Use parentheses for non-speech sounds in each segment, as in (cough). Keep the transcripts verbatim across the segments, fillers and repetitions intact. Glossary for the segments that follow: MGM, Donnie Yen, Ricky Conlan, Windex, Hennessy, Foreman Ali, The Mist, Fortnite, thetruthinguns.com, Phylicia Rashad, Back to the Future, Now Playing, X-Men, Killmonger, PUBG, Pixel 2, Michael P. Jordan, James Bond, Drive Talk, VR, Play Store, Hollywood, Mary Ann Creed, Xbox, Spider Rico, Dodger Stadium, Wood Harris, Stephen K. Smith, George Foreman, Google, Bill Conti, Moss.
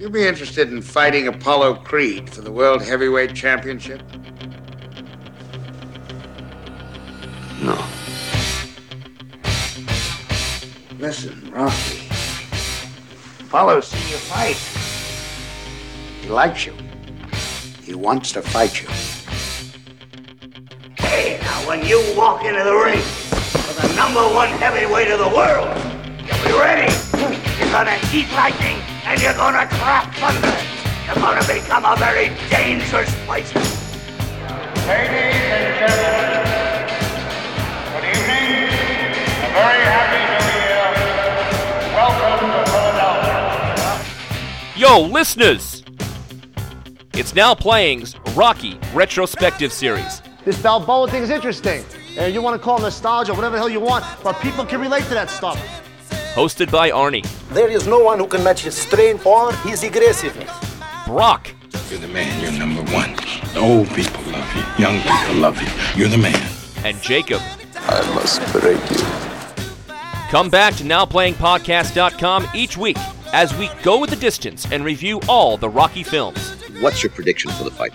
Would you be interested in fighting Apollo Creed for the World Heavyweight Championship? No. Listen, Rocky. Apollo's seen you fight. He likes you. He wants to fight you. Hey, now, when you walk into the ring with the number one heavyweight of the world, you'll be ready. You're gonna eat lightning, and you're gonna crack thunder. You're gonna become a very dangerous fighter. Ladies and gentlemen, good evening. I'm very happy to be here. Welcome to Philadelphia. Yo, listeners! It's Now Playing's Rocky Retrospective Series. This Balboa thing is interesting. And you want to call it nostalgia, whatever the hell you want, but people can relate to that stuff. Hosted by Arnie. There is no one who can match his strength or his aggressiveness. Brock. You're the man, you're number one. Old people love you, young people love you. You're the man. And Jacob. I must break you. Come back to Now Playing Podcast dot com each week as we go the distance and review all the Rocky films. What's your prediction for the fight?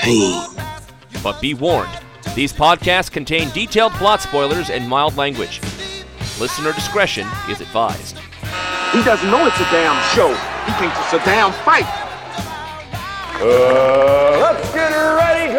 Hey. But be warned, these podcasts contain detailed plot spoilers and mild language. Listener discretion is advised. He doesn't know it's a damn show. He thinks it's a damn fight. Uh, let's get ready to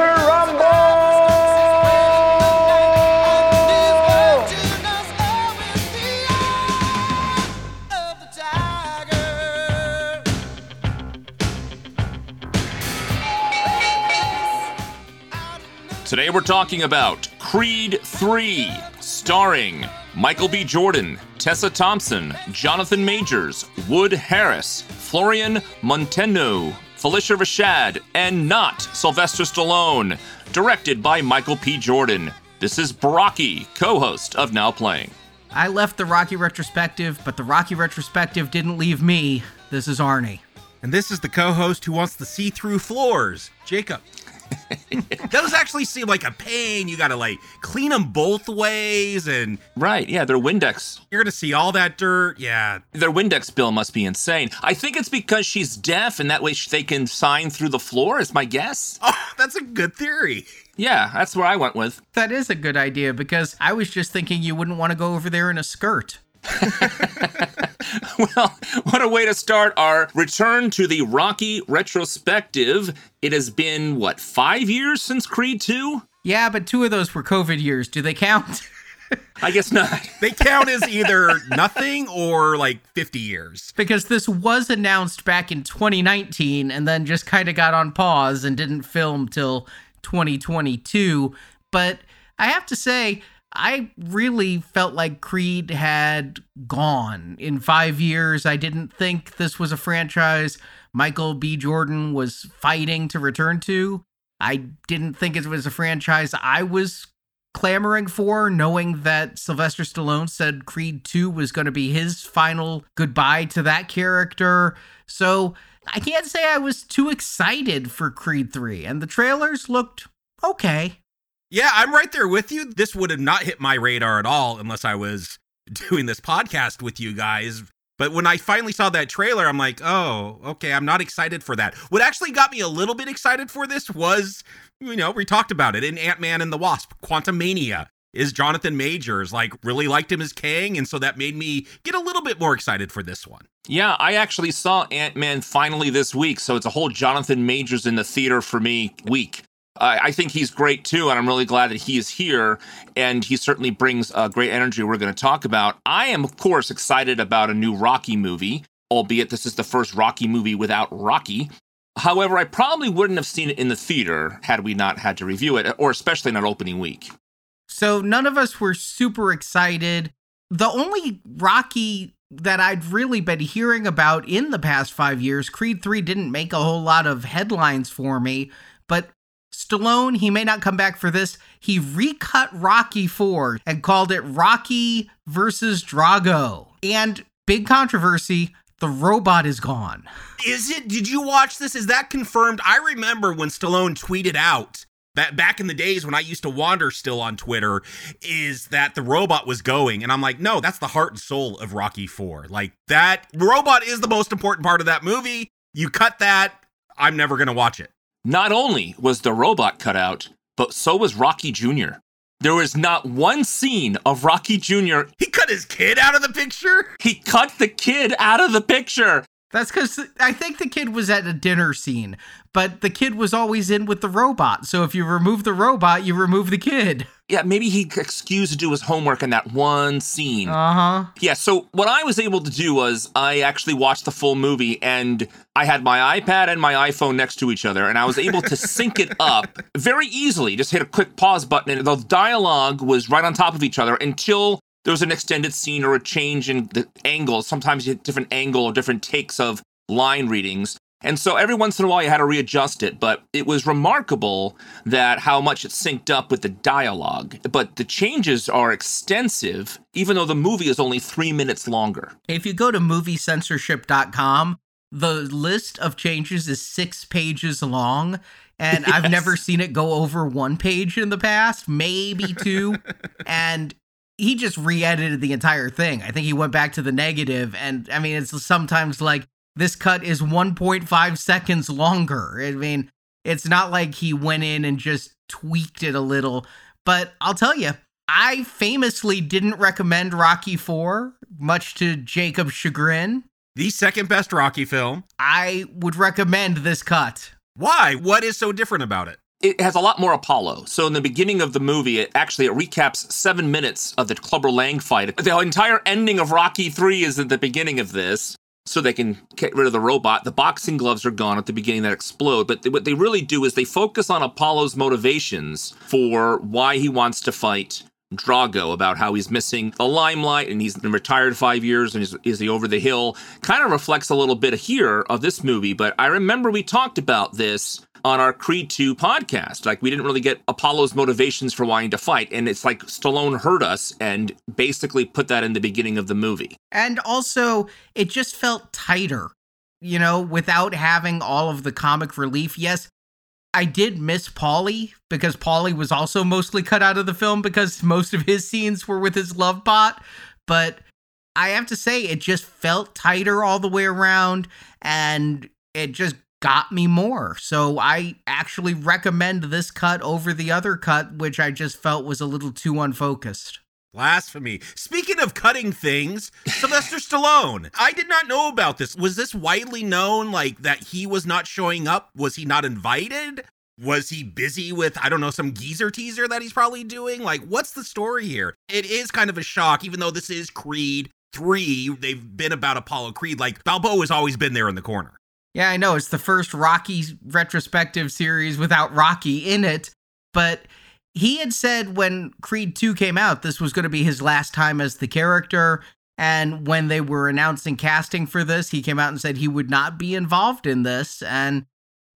rumble! Today we're talking about Creed three, starring Michael B. Jordan, Tessa Thompson, Jonathan Majors, Wood Harris, Florian Monteno, Phylicia Rashad, and not Sylvester Stallone. Directed by Michael P. Jordan. This is Brocky, co-host of Now Playing. I left the Rocky Retrospective, but the Rocky Retrospective didn't leave me. This is Arnie. And this is the co-host who wants to see through floors, Jacob. Those actually seem like a pain. You gotta like clean them both ways, and right, yeah, they're Windex. You're gonna see all that dirt. Yeah, their Windex bill must be insane. I think it's because she's deaf, and that way they can sign through the floor. Is my guess. Oh, that's a good theory. Yeah, that's where I went with. That is a good idea because I was just thinking you wouldn't want to go over there in a skirt. Well, what a way to start our return to the Rocky retrospective. It has been, what, five years since Creed two? Yeah, but two of those were COVID years. Do they count? I guess not. They count as either nothing or like fifty years. Because this was announced back in twenty nineteen and then just kind of got on pause and didn't film till twenty twenty-two. But I have to say, I really felt like Creed had gone in five years. I didn't think this was a franchise Michael B. Jordan was fighting to return to. I didn't think it was a franchise I was clamoring for, knowing that Sylvester Stallone said Creed two was going to be his final goodbye to that character. So I can't say I was too excited for Creed three, and the trailers looked okay. Yeah, I'm right there with you. This would have not hit my radar at all unless I was doing this podcast with you guys. But when I finally saw that trailer, I'm like, oh, okay, I'm not excited for that. What actually got me a little bit excited for this was, you know, we talked about it in Ant-Man and the Wasp, Quantumania is Jonathan Majors. Like, really liked him as Kang, and so that made me get a little bit more excited for this one. Yeah, I actually saw Ant-Man finally this week, so it's a whole Jonathan Majors in the theater for me week. Uh, I think he's great, too, and I'm really glad that he is here, and he certainly brings uh, great energy we're going to talk about. I am, of course, excited about a new Rocky movie, albeit this is the first Rocky movie without Rocky. However, I probably wouldn't have seen it in the theater had we not had to review it, or especially in an opening week. So none of us were super excited. The only Rocky that I'd really been hearing about in the past five years, Creed three didn't make a whole lot of headlines for me, but Stallone, he may not come back for this. He recut Rocky four and called it Rocky versus Drago. And big controversy, the robot is gone. Is it? Did you watch this? Is that confirmed? I remember when Stallone tweeted out that back in the days when I used to wander still on Twitter, is that the robot was going. And I'm like, no, that's the heart and soul of Rocky four. Like that robot is the most important part of that movie. You cut that, I'm never going to watch it. Not only was the robot cut out, but so was Rocky Junior There was not one scene of Rocky Junior He cut his kid out of the picture? He cut the kid out of the picture. That's because I think the kid was at a dinner scene, but the kid was always in with the robot. So if you remove the robot, you remove the kid. Yeah, maybe he excused to do his homework in that one scene. Uh-huh. Yeah, so what I was able to do was I actually watched the full movie, and I had my iPad and my iPhone next to each other, and I was able to sync it up very easily. Just hit a quick pause button, and the dialogue was right on top of each other until there was an extended scene or a change in the angle. Sometimes you had different angle or different takes of line readings. And so every once in a while you had to readjust it, but it was remarkable that how much it synced up with the dialogue. But the changes are extensive, even though the movie is only three minutes longer. If you go to movie censorship dot com, the list of changes is six pages long. And yes. I've never seen it go over one page in the past, maybe two. And he just re-edited the entire thing. I think he went back to the negative. And I mean, it's sometimes like this cut is one point five seconds longer. I mean, it's not like he went in and just tweaked it a little. But I'll tell you, I famously didn't recommend Rocky four, much to Jacob's chagrin. The second best Rocky film. I would recommend this cut. Why? What is so different about it? It has a lot more Apollo. So in the beginning of the movie, it actually it recaps seven minutes of the Clubber Lang fight. The entire ending of Rocky three is at the beginning of this, so they can get rid of the robot. The boxing gloves are gone at the beginning that explode. But what they really do is they focus on Apollo's motivations for why he wants to fight Drago, about how he's missing the limelight and he's been retired five years and is, is he over the hill. Kind of reflects a little bit here of this movie. But I remember we talked about this on our Creed two podcast. Like, we didn't really get Apollo's motivations for wanting to fight. And it's like Stallone heard us and basically put that in the beginning of the movie. And also, it just felt tighter, you know, without having all of the comic relief. Yes, I did miss Paulie, because Paulie was also mostly cut out of the film because most of his scenes were with his love bot. But I have to say, it just felt tighter all the way around, and it just got me more. So I actually recommend this cut over the other cut, which I just felt was a little too unfocused. Blasphemy. Speaking of cutting things, Sylvester Stallone. I did not know about this. Was this widely known, like, that he was not showing up? Was he not invited? Was he busy with, I don't know, some geezer teaser that he's probably doing? Like, what's the story here? It is kind of a shock, even though this is Creed three. They've been about Apollo Creed. Like, Balboa has always been there in the corner. Yeah, I know. It's the first Rocky retrospective series without Rocky in it, but he had said when Creed two came out, this was going to be his last time as the character. And when they were announcing casting for this, he came out and said he would not be involved in this. And,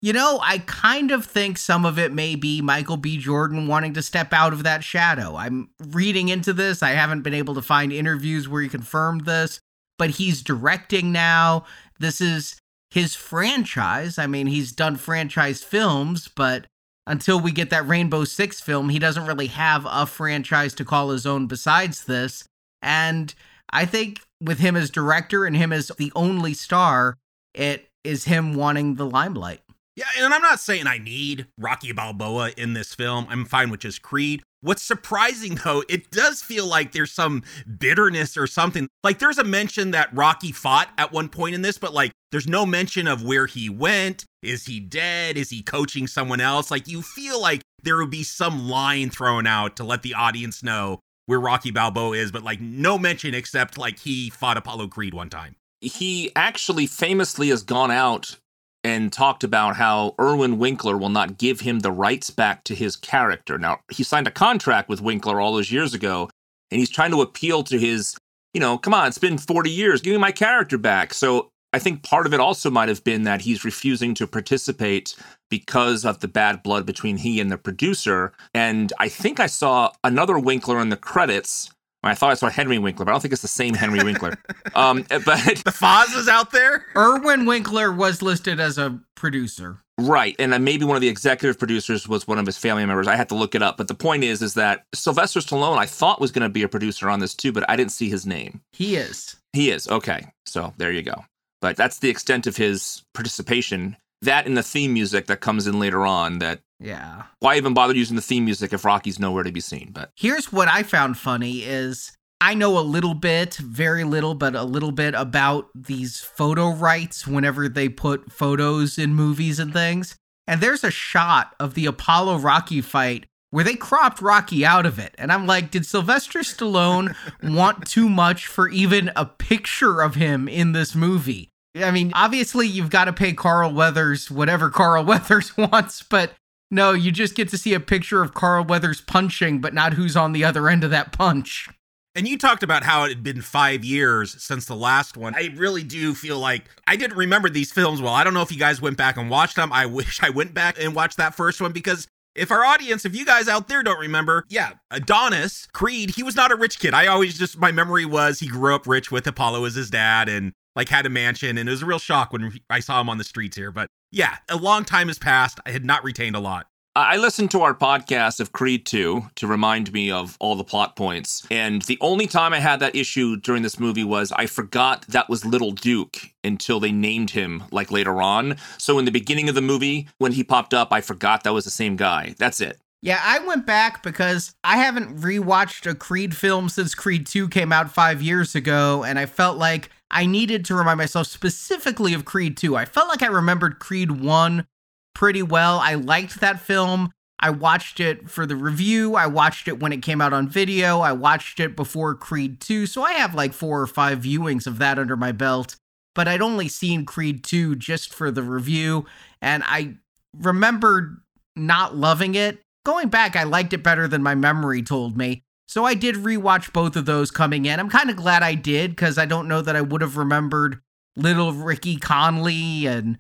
you know, I kind of think some of it may be Michael B. Jordan wanting to step out of that shadow. I'm reading into this. I haven't been able to find interviews where he confirmed this, but he's directing now. This is his franchise. I mean, he's done franchise films, but until we get that Rainbow Six film, he doesn't really have a franchise to call his own besides this. And I think with him as director and him as the only star, it is him wanting the limelight. Yeah, and I'm not saying I need Rocky Balboa in this film. I'm fine with just Creed. What's surprising, though, it does feel like there's some bitterness or something. Like, there's a mention that Rocky fought at one point in this, but, like, there's no mention of where he went. Is he dead? Is he coaching someone else? Like, you feel like there would be some line thrown out to let the audience know where Rocky Balboa is, but, like, no mention except, like, he fought Apollo Creed one time. He actually famously has gone out and talked about how Irwin Winkler will not give him the rights back to his character. Now, he signed a contract with Winkler all those years ago, and he's trying to appeal to his, you know, come on, it's been forty years, give me my character back. So I think part of it also might have been that he's refusing to participate because of the bad blood between he and the producer. And I think I saw another Winkler in the credits. I thought I saw Henry Winkler, but I don't think it's the same Henry Winkler. Um, but the Foz is out there? Irwin Winkler was listed as a producer. Right, and maybe one of the executive producers was one of his family members. I had to look it up, but the point is, is that Sylvester Stallone, I thought, was going to be a producer on this too, but I didn't see his name. He is. He is, okay. So there you go. But that's the extent of his participation. That and the theme music that comes in later on that... Yeah. Why even bother using the theme music if Rocky's nowhere to be seen? But here's what I found funny is... I know a little bit, very little, but a little bit about these photo rights whenever they put photos in movies and things. And there's a shot of the Apollo Rocky fight where they cropped Rocky out of it. And I'm like, did Sylvester Stallone want too much for even a picture of him in this movie? I mean, obviously you've got to pay Carl Weathers whatever Carl Weathers wants, but no, you just get to see a picture of Carl Weathers punching, but not who's on the other end of that punch. And you talked about how it had been five years since the last one. I really do feel like I didn't remember these films well. I don't know if you guys went back and watched them. I wish I went back and watched that first one because if our audience, if you guys out there don't remember, yeah, Adonis Creed, he was not a rich kid. I always just, my memory was he grew up rich with Apollo as his dad and like had a mansion. And it was a real shock when I saw him on the streets here. But yeah, a long time has passed. I had not retained a lot. I listened to our podcast of Creed two to remind me of all the plot points. And the only time I had that issue during this movie was I forgot that was Little Duke until they named him like later on. So in the beginning of the movie, when he popped up, I forgot that was the same guy. That's it. Yeah, I went back because I haven't rewatched a Creed film since Creed two came out five years ago. And I felt like I needed to remind myself specifically of Creed two. I felt like I remembered Creed one pretty well. I liked that film. I watched it for the review. I watched it when it came out on video. I watched it before Creed two. So I have like four or five viewings of that under my belt, but I'd only seen Creed two just for the review. And I remembered not loving it. Going back, I liked it better than my memory told me. So I did rewatch both of those coming in. I'm kind of glad I did because I don't know that I would have remembered little Ricky Conlan and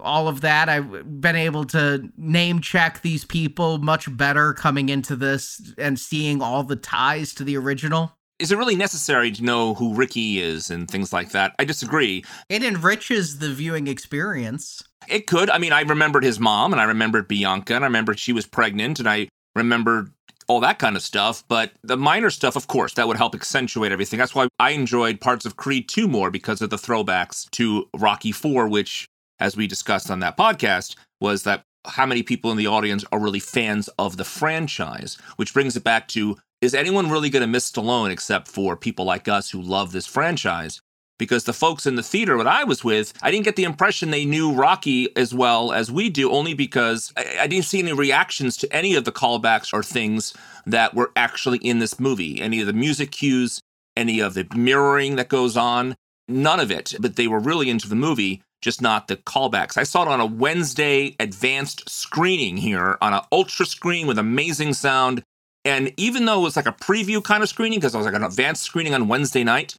all of that. I've been able to name check these people much better coming into this and seeing all the ties to the original. Is it really necessary to know who Ricky is and things like that? I disagree. It enriches the viewing experience. It could. I mean, I remembered his mom and I remembered Bianca and I remembered she was pregnant and I remembered all that kind of stuff. But the minor stuff, of course, that would help accentuate everything. That's why I enjoyed parts of Creed two more because of the throwbacks to Rocky four, which, as we discussed on that podcast, was that how many people in the audience are really fans of the franchise, which brings it back to, is anyone really going to miss Stallone except for people like us who love this franchise? Because the folks in the theater that I was with, I didn't get the impression they knew Rocky as well as we do, only because I, I didn't see any reactions to any of the callbacks or things that were actually in this movie, any of the music cues, any of the mirroring that goes on, none of it. But they were really into the movie, just not the callbacks. I saw it on a Wednesday advanced screening here on an ultra screen with amazing sound. And even though it was like a preview kind of screening, because I was like an advanced screening on Wednesday night,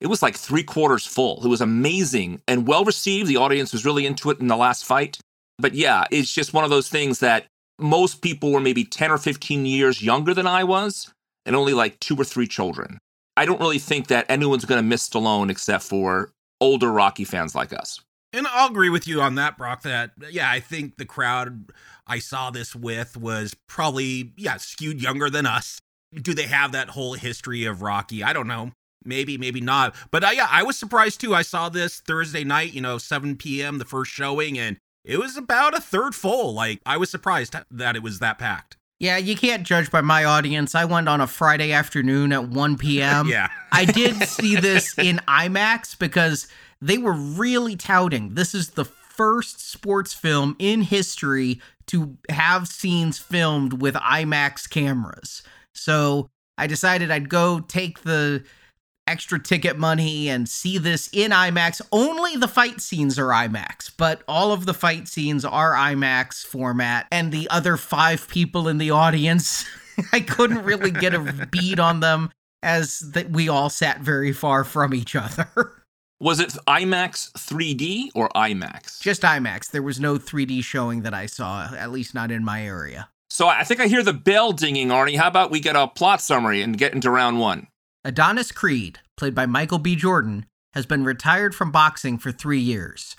it was like three quarters full. It was amazing and well-received. The audience was really into it in the last fight. But yeah, it's just one of those things that most people were maybe ten or fifteen years younger than I was and only like two or three children. I don't really think that anyone's going to miss Stallone except for older Rocky fans like us. And I'll agree with you on that, Brock, that, yeah, I think the crowd I saw this with was probably, yeah, skewed younger than us. Do they have that whole history of Rocky? I don't know. Maybe, maybe not. But, uh, yeah, I was surprised, too. I saw this Thursday night, you know, seven p.m., the first showing, and it was about a third full. Like, I was surprised that it was that packed. Yeah, you can't judge by my audience. I went on a Friday afternoon at one p.m. Yeah. I did see this in IMAX because they were really touting this is the first sports film in history to have scenes filmed with IMAX cameras. So I decided I'd go take the extra ticket money and see this in IMAX. Only the fight scenes are IMAX, but all of the fight scenes are IMAX format. And the other five people in the audience, I couldn't really get a bead on them as that we all sat very far from each other. Was it IMAX three D or IMAX? Just IMAX. There was no three D showing that I saw, at least not in my area. So I think I hear the bell dinging, Arnie. How about we get a plot summary and get into round one? Adonis Creed, played by Michael B. Jordan, has been retired from boxing for three years.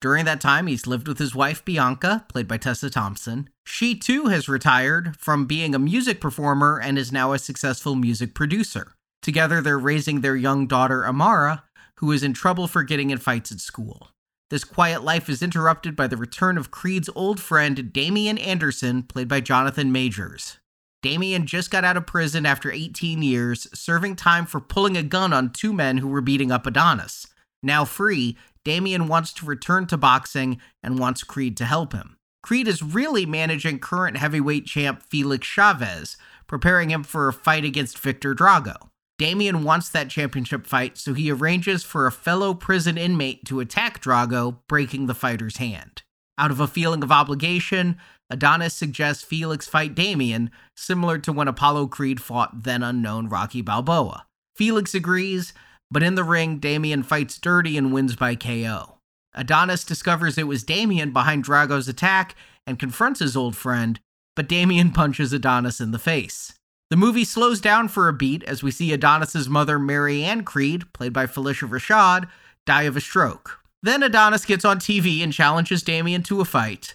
During that time, he's lived with his wife, Bianca, played by Tessa Thompson. She, too, has retired from being a music performer and is now a successful music producer. Together, they're raising their young daughter, Amara, who is in trouble for getting in fights at school. This quiet life is interrupted by the return of Creed's old friend, Damian Anderson, played by Jonathan Majors. Damian just got out of prison after eighteen years, serving time for pulling a gun on two men who were beating up Adonis. Now free, Damian wants to return to boxing and wants Creed to help him. Creed is really managing current heavyweight champ Felix Chavez, preparing him for a fight against Victor Drago. Damian wants that championship fight, so he arranges for a fellow prison inmate to attack Drago, breaking the fighter's hand. Out of a feeling of obligation, Adonis suggests Felix fight Damian, similar to when Apollo Creed fought then-unknown Rocky Balboa. Felix agrees, but in the ring, Damian fights dirty and wins by K O. Adonis discovers it was Damian behind Drago's attack and confronts his old friend, but Damian punches Adonis in the face. The movie slows down for a beat as we see Adonis's mother, Mary Ann Creed, played by Phylicia Rashad, die of a stroke. Then Adonis gets on T V and challenges Damian to a fight.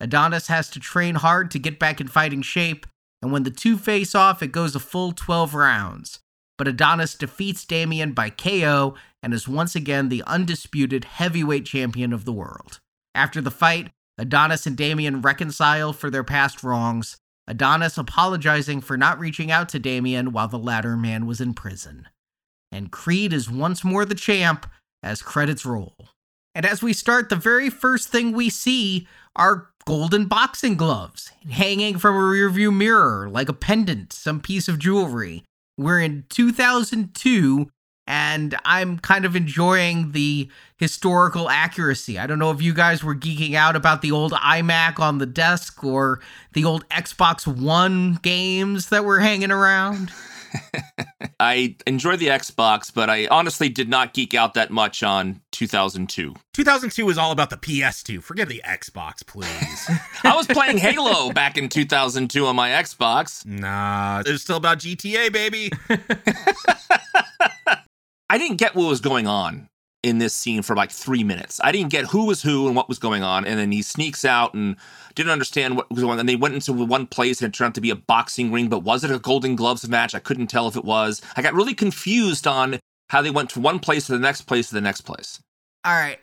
Adonis has to train hard to get back in fighting shape, and when the two face off, it goes a full twelve rounds. But Adonis defeats Damian by K O and is once again the undisputed heavyweight champion of the world. After the fight, Adonis and Damian reconcile for their past wrongs, Adonis apologizing for not reaching out to Damian while the latter man was in prison. And Creed is once more the champ as credits roll. And as we start, the very first thing we see are golden boxing gloves hanging from a rearview mirror like a pendant, some piece of jewelry. We're in two thousand two, and I'm kind of enjoying the historical accuracy. I don't know if you guys were geeking out about the old iMac on the desk or the old Xbox One games that were hanging around. I enjoy the Xbox, but I honestly did not geek out that much on two thousand two. two thousand two was all about the P S two. Forget the Xbox, please. I was playing Halo back in two thousand two on my Xbox. Nah, it was still about G T A, baby. I didn't get what was going on in this scene for like three minutes. I didn't get who was who and what was going on. And then he sneaks out and didn't understand what was going on. And they went into one place and it turned out to be a boxing ring, but was it a Golden Gloves match? I couldn't tell if it was. I got really confused on how they went from one place to the next place to the next place. All right.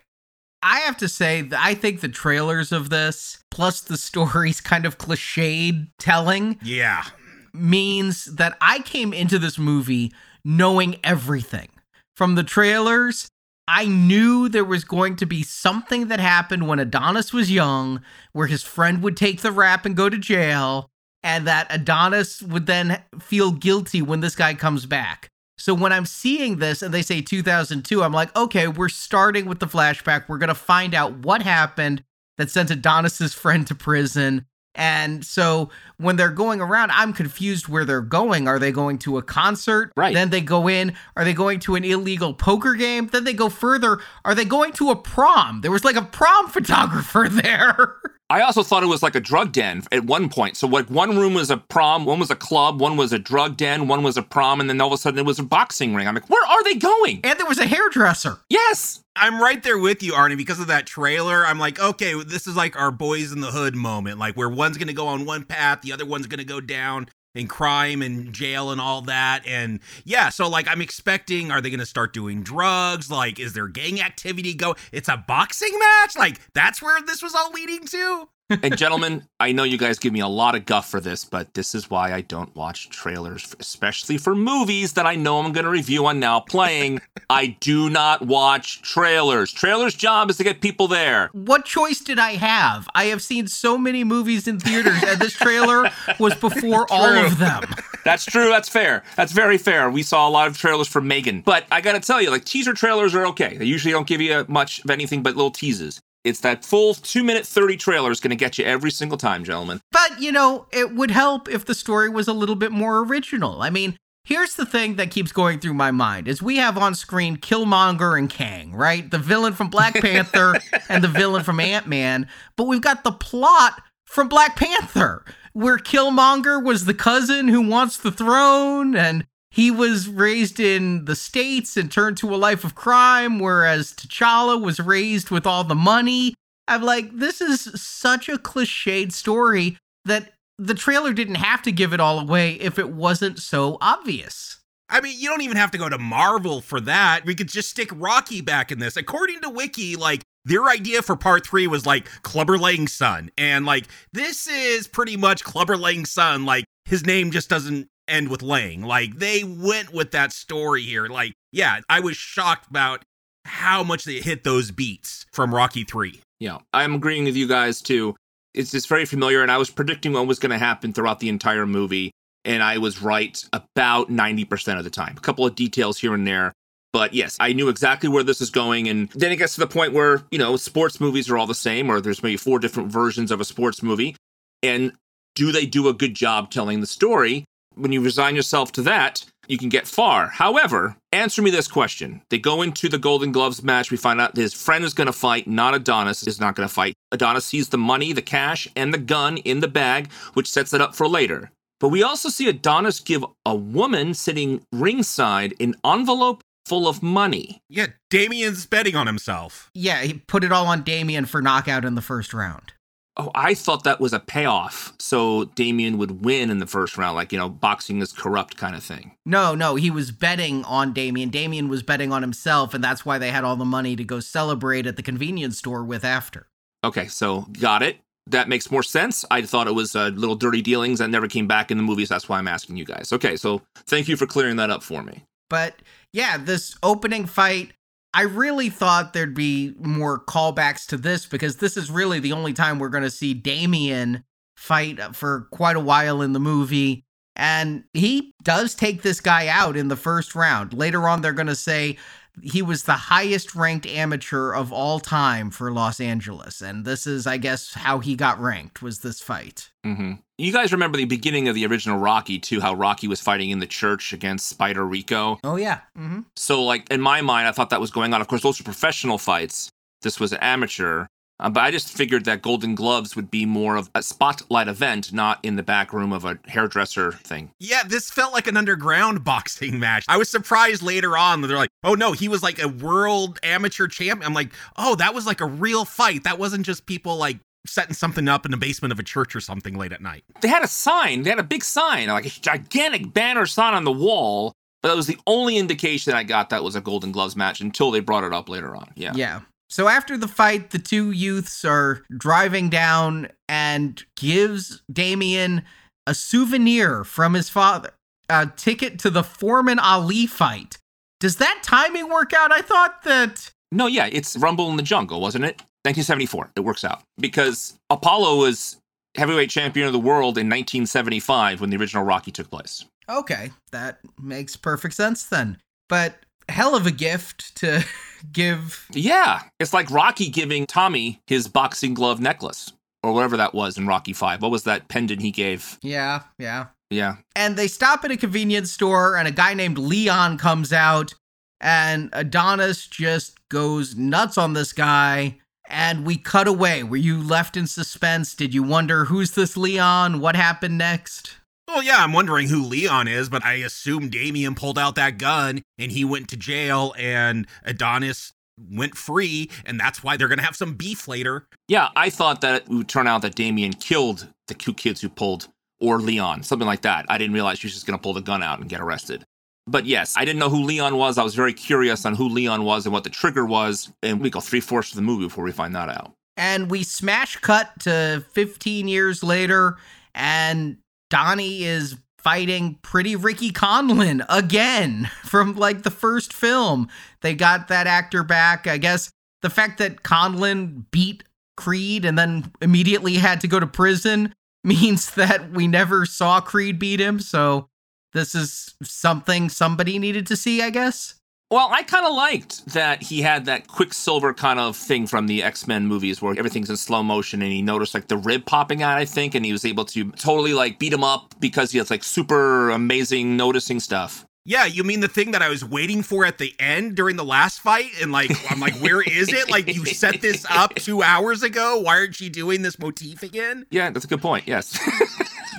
I have to say that I think the trailers of this, plus the story's kind of cliched telling, yeah, means that I came into this movie knowing everything. From the trailers, I knew there was going to be something that happened when Adonis was young, where his friend would take the rap and go to jail, and that Adonis would then feel guilty when this guy comes back. So when I'm seeing this and they say two thousand two, I'm like, okay, we're starting with the flashback. We're going to find out what happened that sent Adonis's friend to prison. And so when they're going around, I'm confused where they're going. Are they going to a concert? Right. Then they go in. Are they going to an illegal poker game? Then they go further. Are they going to a prom? There was like a prom photographer there. I also thought it was like a drug den at one point. So like one room was a prom, one was a club, one was a drug den, one was a prom, and then all of a sudden it was a boxing ring. I'm like, where are they going? And there was a hairdresser. Yes. I'm right there with you, Arnie, because of that trailer. I'm like, okay, this is like our Boys in the Hood moment, like where one's going to go on one path, the other one's going to go down in crime and jail and all that. And yeah, so like I'm expecting, are they going to start doing drugs? Like, is there gang activity go? It's a boxing match? Like, that's where this was all leading to? And gentlemen, I know you guys give me a lot of guff for this, but this is why I don't watch trailers, especially for movies that I know I'm going to review on Now Playing. I do not watch trailers. Trailers' job is to get people there. What choice did I have? I have seen so many movies in theaters, and this trailer was before all of them. That's true. That's fair. That's very fair. We saw a lot of trailers for Megan. But I got to tell you, like, teaser trailers are okay. They usually don't give you much of anything but little teases. It's that full two minute thirty trailer is going to get you every single time, gentlemen. But, you know, it would help if the story was a little bit more original. I mean, here's the thing that keeps going through my mind is we have on screen Killmonger and Kang, right? The villain from Black Panther and the villain from Ant-Man. But we've got the plot from Black Panther, where Killmonger was the cousin who wants the throne, and he was raised in the States and turned to a life of crime, whereas T'Challa was raised with all the money. I'm like, this is such a cliched story that the trailer didn't have to give it all away if it wasn't so obvious. I mean, you don't even have to go to Marvel for that. We could just stick Rocky back in this. According to Wiki, like, their idea for part three was like Clubber Lang's son. And like, this is pretty much Clubber Lang's son. Like, his name just doesn't end with Lang. Like, they went with that story here. Like, yeah, I was shocked about how much they hit those beats from Rocky three. Yeah, I'm agreeing with you guys too. It's just very familiar, and I was predicting what was going to happen throughout the entire movie, and I was right about ninety percent of the time. A couple of details here and there. But yes, I knew exactly where this was going. And then it gets to the point where, you know, sports movies are all the same, or there's maybe four different versions of a sports movie. And do they do a good job telling the story? When you resign yourself to that, you can get far. However, answer me this question. They go into the Golden Gloves match. We find out his friend is going to fight, not Adonis is not going to fight. Adonis sees the money, the cash, and the gun in the bag, which sets it up for later. But we also see Adonis give a woman sitting ringside an envelope full of money. Yeah, Damian's betting on himself. Yeah, he put it all on Damian for knockout in the first round. Oh, I thought that was a payoff, so Damian would win in the first round, like, you know, boxing is corrupt kind of thing. No, no, he was betting on Damian. Damian was betting on himself, and that's why they had all the money to go celebrate at the convenience store with after. Okay, so got it. That makes more sense. I thought it was a uh, little dirty dealings that never came back in the movies. That's why I'm asking you guys. Okay, so thank you for clearing that up for me. But yeah, this opening fight, I really thought there'd be more callbacks to this, because this is really the only time we're going to see Damian fight for quite a while in the movie. And he does take this guy out in the first round. Later on, they're going to say he was the highest ranked amateur of all time for Los Angeles. And this is, I guess, how he got ranked, was this fight. Mm-hmm. You guys remember the beginning of the original Rocky, too, how Rocky was fighting in the church against Spider Rico? Oh, yeah. Mm-hmm. So, like, in my mind, I thought that was going on. Of course, those are professional fights. This was an amateur. Um, but I just figured that Golden Gloves would be more of a spotlight event, not in the back room of a hairdresser thing. Yeah, this felt like an underground boxing match. I was surprised later on that they're like, oh, no, he was like a world amateur champion. I'm like, oh, that was like a real fight. That wasn't just people like setting something up in the basement of a church or something late at night. They had a sign. They had a big sign, like a gigantic banner sign on the wall. But that was the only indication I got that was a Golden Gloves match until they brought it up later on. Yeah. Yeah. So after the fight, the two youths are driving down and gives Damian a souvenir from his father, a ticket to the Foreman Ali fight. Does that timing work out? I thought that... No, yeah, it's Rumble in the Jungle, wasn't it? nineteen seventy-four, it works out. Because Apollo was heavyweight champion of the world in nineteen seventy-five when the original Rocky took place. Okay, that makes perfect sense then. But... hell of a gift to give. Yeah. It's like Rocky giving Tommy his boxing glove necklace or whatever that was in Rocky five. What was that pendant he gave? Yeah. Yeah. Yeah. And they stop at a convenience store and a guy named Leon comes out and Adonis just goes nuts on this guy. And we cut away. Were you left in suspense? Did you wonder, who's this Leon? What happened next? Well, yeah, I'm wondering who Leon is, but I assume Damian pulled out that gun and he went to jail and Adonis went free, and that's why they're going to have some beef later. Yeah, I thought that it would turn out that Damian killed the two kids who pulled, or Leon, something like that. I didn't realize she was just going to pull the gun out and get arrested. But yes, I didn't know who Leon was. I was very curious on who Leon was and what the trigger was, and we go three-fourths of the movie before we find that out. And we smash cut to fifteen years later, and... Donnie is fighting pretty Ricky Conlan again from like the first film. They got that actor back. I guess the fact that Conlan beat Creed and then immediately had to go to prison means that we never saw Creed beat him. So this is something somebody needed to see, I guess. Well, I kind of liked that he had that Quicksilver kind of thing from the X-Men movies where everything's in slow motion and he noticed like the rib popping out, I think, and he was able to totally like beat him up because he has like super amazing noticing stuff. Yeah, you mean the thing that I was waiting for at the end during the last fight? And like, I'm like, where is it? Like, you set this up two hours ago. Why aren't you doing this motif again? Yeah, that's a good point. Yes.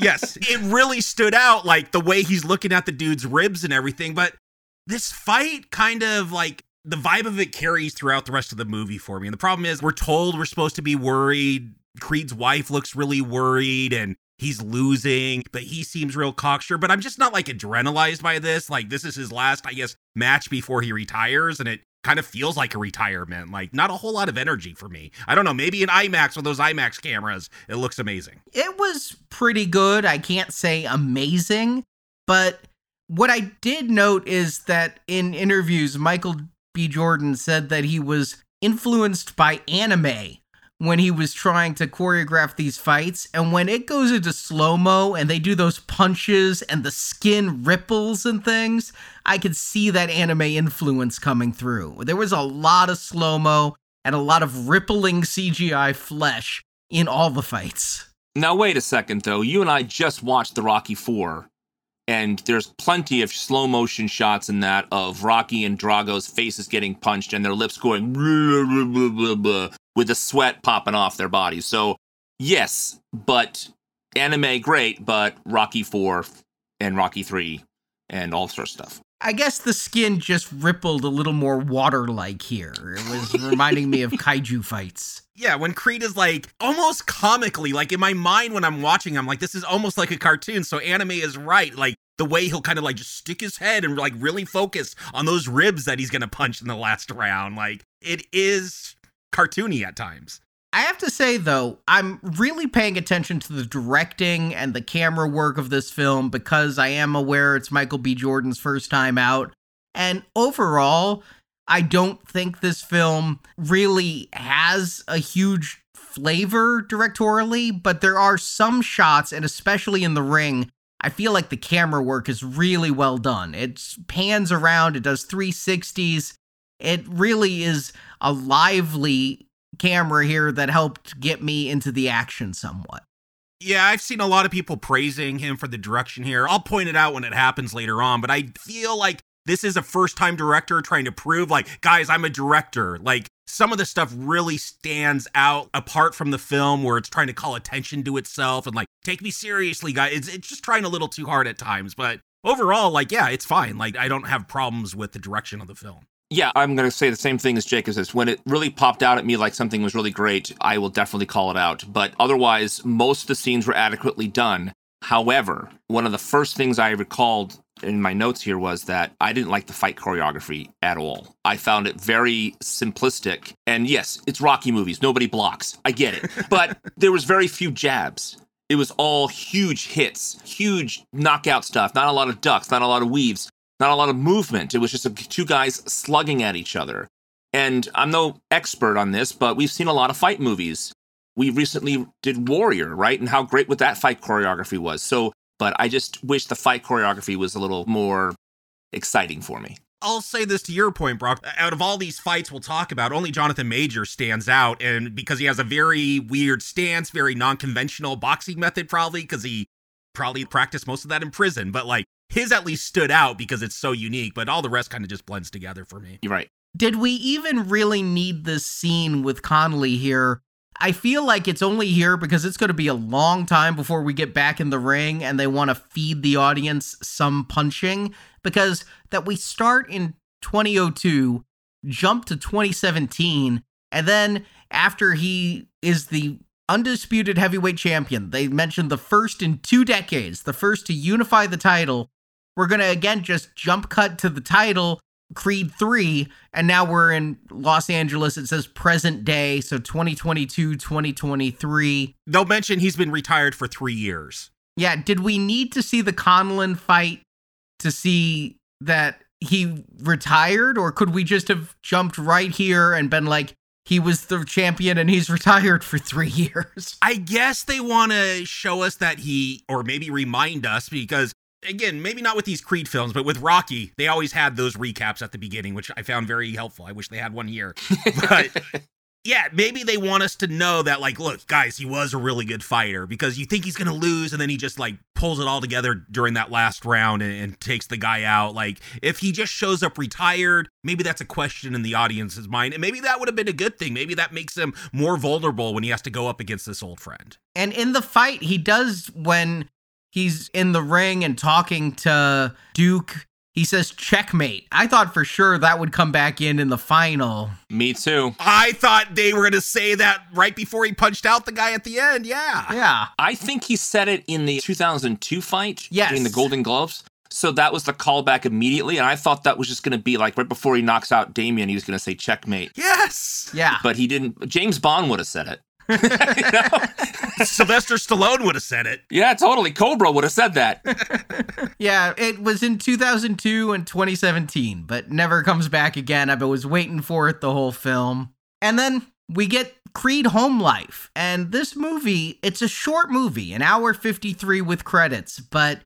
Yes, it really stood out, like the way he's looking at the dude's ribs and everything, but this fight kind of like the vibe of it carries throughout the rest of the movie for me. And the problem is we're told we're supposed to be worried. Creed's wife looks really worried and he's losing, but he seems real cocksure. But I'm just not like adrenalized by this. Like, this is his last, I guess, match before he retires, and it kind of feels like a retirement. Like, not a whole lot of energy for me. I don't know, maybe an IMAX with those IMAX cameras, it looks amazing. It was pretty good. I can't say amazing, but what I did note is that in interviews, Michael B. Jordan said that he was influenced by anime when he was trying to choreograph these fights. And when it goes into slow-mo and they do those punches and the skin ripples and things, I could see that anime influence coming through. There was a lot of slow-mo and a lot of rippling C G I flesh in all the fights. Now, wait a second, though. You and I just watched the Rocky four, and there's plenty of slow-motion shots in that of Rocky and Drago's faces getting punched and their lips going blah, blah, blah, blah, blah, with the sweat popping off their bodies. So, yes, but anime, great, but Rocky four and Rocky three and all sorts of stuff. I guess the skin just rippled a little more water-like here. It was reminding me of kaiju fights. Yeah, when Creed is like almost comically, like in my mind when I'm watching, I'm like, this is almost like a cartoon. So anime is right. Like the way he'll kind of like just stick his head and like really focus on those ribs that he's going to punch in the last round. Like it is cartoony at times. I have to say, though, I'm really paying attention to the directing and the camera work of this film because I am aware it's Michael B. Jordan's first time out. And overall, I don't think this film really has a huge flavor directorially, but there are some shots, and especially in the ring, I feel like the camera work is really well done. It pans around, it does three sixties. It really is a lively camera here that helped get me into the action somewhat. Yeah, I've seen a lot of people praising him for the direction here. I'll point it out when it happens later on, but I feel like this is a first-time director trying to prove, like, guys, I'm a director. Like, some of the stuff really stands out apart from the film where it's trying to call attention to itself and, like, take me seriously, guys. It's, it's just trying a little too hard at times, but overall, like, yeah, it's fine. Like, I don't have problems with the direction of the film. Yeah, I'm going to say the same thing as Jake says. When it really popped out at me like something was really great, I will definitely call it out. But otherwise, most of the scenes were adequately done. However, one of the first things I recalled in my notes here was that I didn't like the fight choreography at all. I found it very simplistic. And yes, it's Rocky movies. Nobody blocks. I get it. But there was very few jabs. It was all huge hits, huge knockout stuff, not a lot of ducks, not a lot of weaves. Not a lot of movement. It was just a, two guys slugging at each other. And I'm no expert on this, but we've seen a lot of fight movies. We recently did Warrior, right? And how great what that fight choreography was. So, but I just wish the fight choreography was a little more exciting for me. I'll say this to your point, Brock. Out of all these fights we'll talk about, only Jonathan Majors stands out. And because he has a very weird stance, very non-conventional boxing method, probably, because he probably practiced most of that in prison. But like, his at least stood out because it's so unique, but all the rest kind of just blends together for me. You're right. Did we even really need this scene with Conley here? I feel like it's only here because it's going to be a long time before we get back in the ring and they want to feed the audience some punching because that we start in twenty oh two, jump to twenty seventeen, and then after he is the undisputed heavyweight champion, they mentioned the first in two decades, the first to unify the title. We're going to, again, just jump cut to the title, Creed three, and now we're in Los Angeles. It says present day, so twenty twenty-two, twenty twenty-three. They'll mention he's been retired for three years. Yeah, did we need to see the Conlan fight to see that he retired, or could we just have jumped right here and been like, he was the champion and he's retired for three years? I guess they want to show us that he, or maybe remind us, because, again, maybe not with these Creed films, but with Rocky, they always had those recaps at the beginning, which I found very helpful. I wish they had one here. But, yeah, maybe they want us to know that, like, look, guys, he was a really good fighter, because you think he's going to lose, and then he just, like, pulls it all together during that last round and, and takes the guy out. Like, if he just shows up retired, maybe that's a question in the audience's mind. And maybe that would have been a good thing. Maybe that makes him more vulnerable when he has to go up against this old friend. And in the fight, he does, when he's in the ring and talking to Duke, He says, checkmate. I thought for sure that would come back in in the final. Me too. I thought they were going to say that right before he punched out the guy at the end. Yeah. Yeah. I think he said it in the two thousand two fight. Yes. In the Golden Gloves. So that was the callback immediately. And I thought that was just going to be like right before he knocks out Damian, he was going to say checkmate. Yes. Yeah. But he didn't. James Bond would have said it. You know? (laughs) Sylvester Stallone would have said it. Yeah, totally. Cobra would have said that. Yeah, it was in two thousand two and twenty seventeen, but never comes back again. I was waiting for it the whole film. And then we get Creed Home Life. And this movie, it's a short movie, an hour fifty-three with credits, but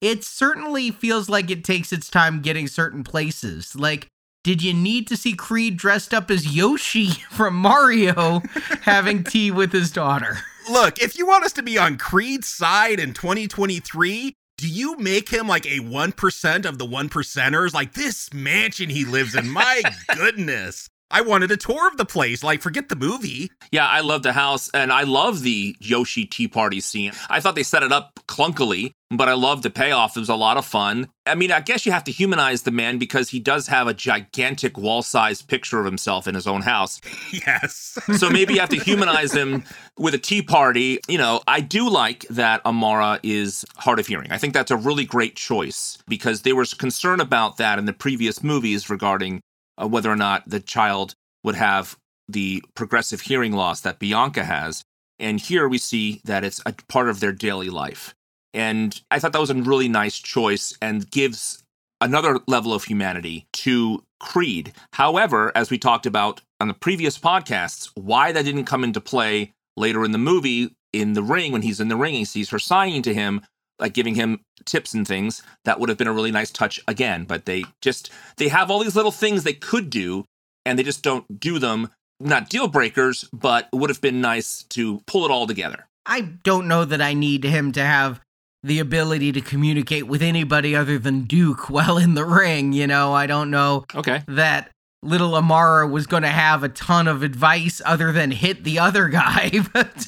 it certainly feels like it takes its time getting certain places. Like, did you need to see Creed dressed up as Yoshi from Mario having tea with his daughter? Look, if you want us to be on Creed's side in twenty twenty-three, do you make him like a one percent of the one percenters? Like this mansion he lives in, my goodness. I wanted a tour of the place. Like, forget the movie. Yeah, I love the house, and I love the Yoshi tea party scene. I thought they set it up clunkily, but I loved the payoff. It was a lot of fun. I mean, I guess you have to humanize the man because he does have a gigantic wall-sized picture of himself in his own house. Yes. So maybe you have to humanize him with a tea party. You know, I do like that Amara is hard of hearing. I think that's a really great choice because there was concern about that in the previous movies regarding Uh, whether or not the child would have the progressive hearing loss that Bianca has. And here we see that it's a part of their daily life. And I thought that was a really nice choice and gives another level of humanity to Creed. However, as we talked about on the previous podcasts, why that didn't come into play later in the movie, in the ring, when he's in the ring, he sees her signing to him, like giving him tips and things, that would have been a really nice touch again. But they just, they have all these little things they could do, and they just don't do them. Not deal breakers, but it would have been nice to pull it all together. I don't know that I need him to have the ability to communicate with anybody other than Duke while in the ring. You know, I don't know okay. that little Amara was going to have a ton of advice other than hit the other guy. But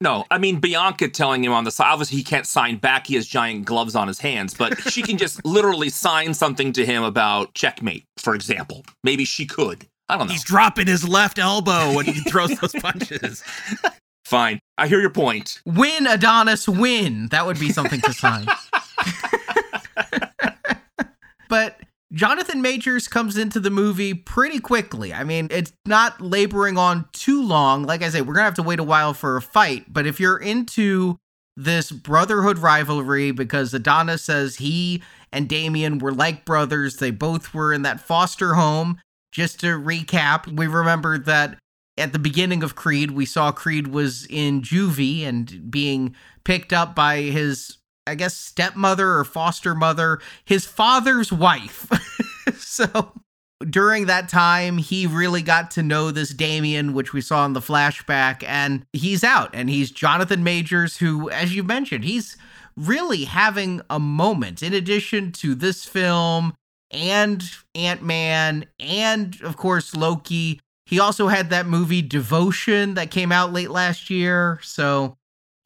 no, I mean, Bianca telling him on the side, obviously he can't sign back. He has giant gloves on his hands, but she can just literally sign something to him about checkmate, for example. Maybe she could. I don't know. He's dropping his left elbow when he throws those punches. Fine. I hear your point. Win, Adonis, win. That would be something to sign. But Jonathan Majors comes into the movie pretty quickly. I mean, it's not laboring on too long. Like I say, we're going to have to wait a while for a fight. But if you're into this brotherhood rivalry, because Adonis says he and Damian were like brothers, they both were in that foster home. Just to recap, we remember that at the beginning of Creed, we saw Creed was in juvie and being picked up by his, I guess, stepmother or foster mother, his father's wife. So during that time, he really got to know this Damian, which we saw in the flashback, and he's out. And he's Jonathan Majors, who, as you mentioned, he's really having a moment. In addition to this film and Ant-Man and, of course, Loki, he also had that movie Devotion that came out late last year. So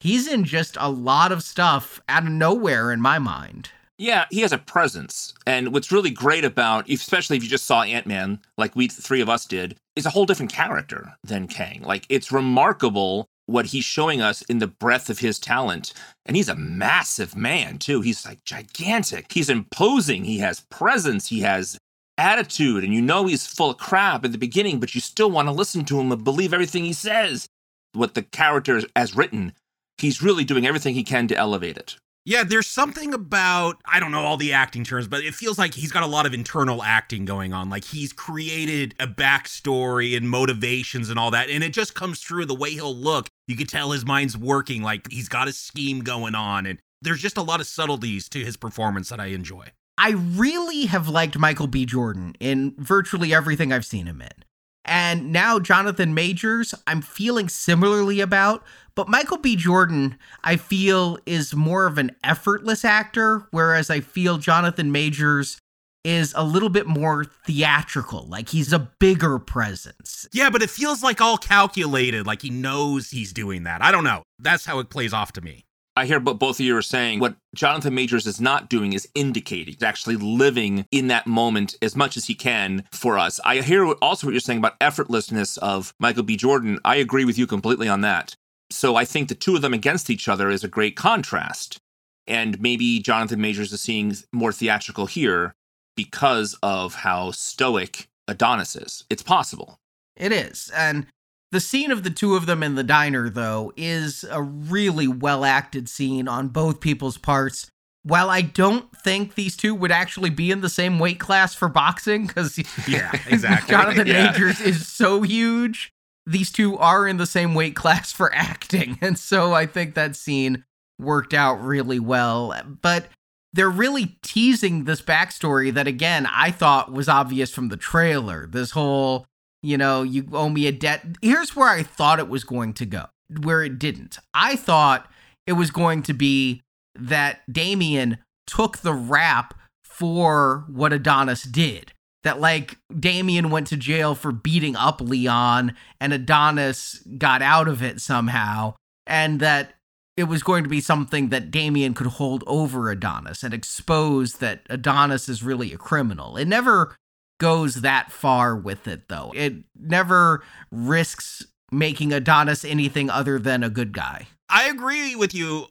he's in just a lot of stuff out of nowhere in my mind. Yeah, he has a presence. And what's really great about, especially if you just saw Ant-Man, like we three of us did, is a whole different character than Kang. Like, it's remarkable what he's showing us in the breadth of his talent. And he's a massive man, too. He's, like, gigantic. He's imposing. He has presence. He has attitude. And you know he's full of crap at the beginning, but you still want to listen to him and believe everything he says. What the character has written, he's really doing everything he can to elevate it. Yeah, there's something about, I don't know all the acting terms, but it feels like he's got a lot of internal acting going on. Like, he's created a backstory and motivations and all that, and it just comes through the way he'll look. You can tell his mind's working, like he's got a scheme going on, and there's just a lot of subtleties to his performance that I enjoy. I really have liked Michael B. Jordan in virtually everything I've seen him in. And now Jonathan Majors, I'm feeling similarly about. But Michael B. Jordan, I feel, is more of an effortless actor, whereas I feel Jonathan Majors is a little bit more theatrical, like he's a bigger presence. Yeah, but it feels like all calculated, like he knows he's doing that. I don't know. That's how it plays off to me. I hear what both of you are saying. What Jonathan Majors is not doing is indicating. He's actually living in that moment as much as he can for us. I hear also what you're saying about effortlessness of Michael B. Jordan. I agree with you completely on that. So I think the two of them against each other is a great contrast. And maybe Jonathan Majors is seeing more theatrical here because of how stoic Adonis is. It's possible. It is. And the scene of the two of them in the diner, though, is a really well-acted scene on both people's parts. While I don't think these two would actually be in the same weight class for boxing, because yeah, exactly. Jonathan yeah. Majors is so huge, these two are in the same weight class for acting. And so I think that scene worked out really well. But they're really teasing this backstory that, again, I thought was obvious from the trailer. This whole, you know, you owe me a debt. Here's where I thought it was going to go, where it didn't. I thought it was going to be that Damian took the rap for what Adonis did. That, like, Damian went to jail for beating up Leon, and Adonis got out of it somehow. And that it was going to be something that Damian could hold over Adonis and expose that Adonis is really a criminal. It never goes that far with it, though. It never risks making Adonis anything other than a good guy. I agree with you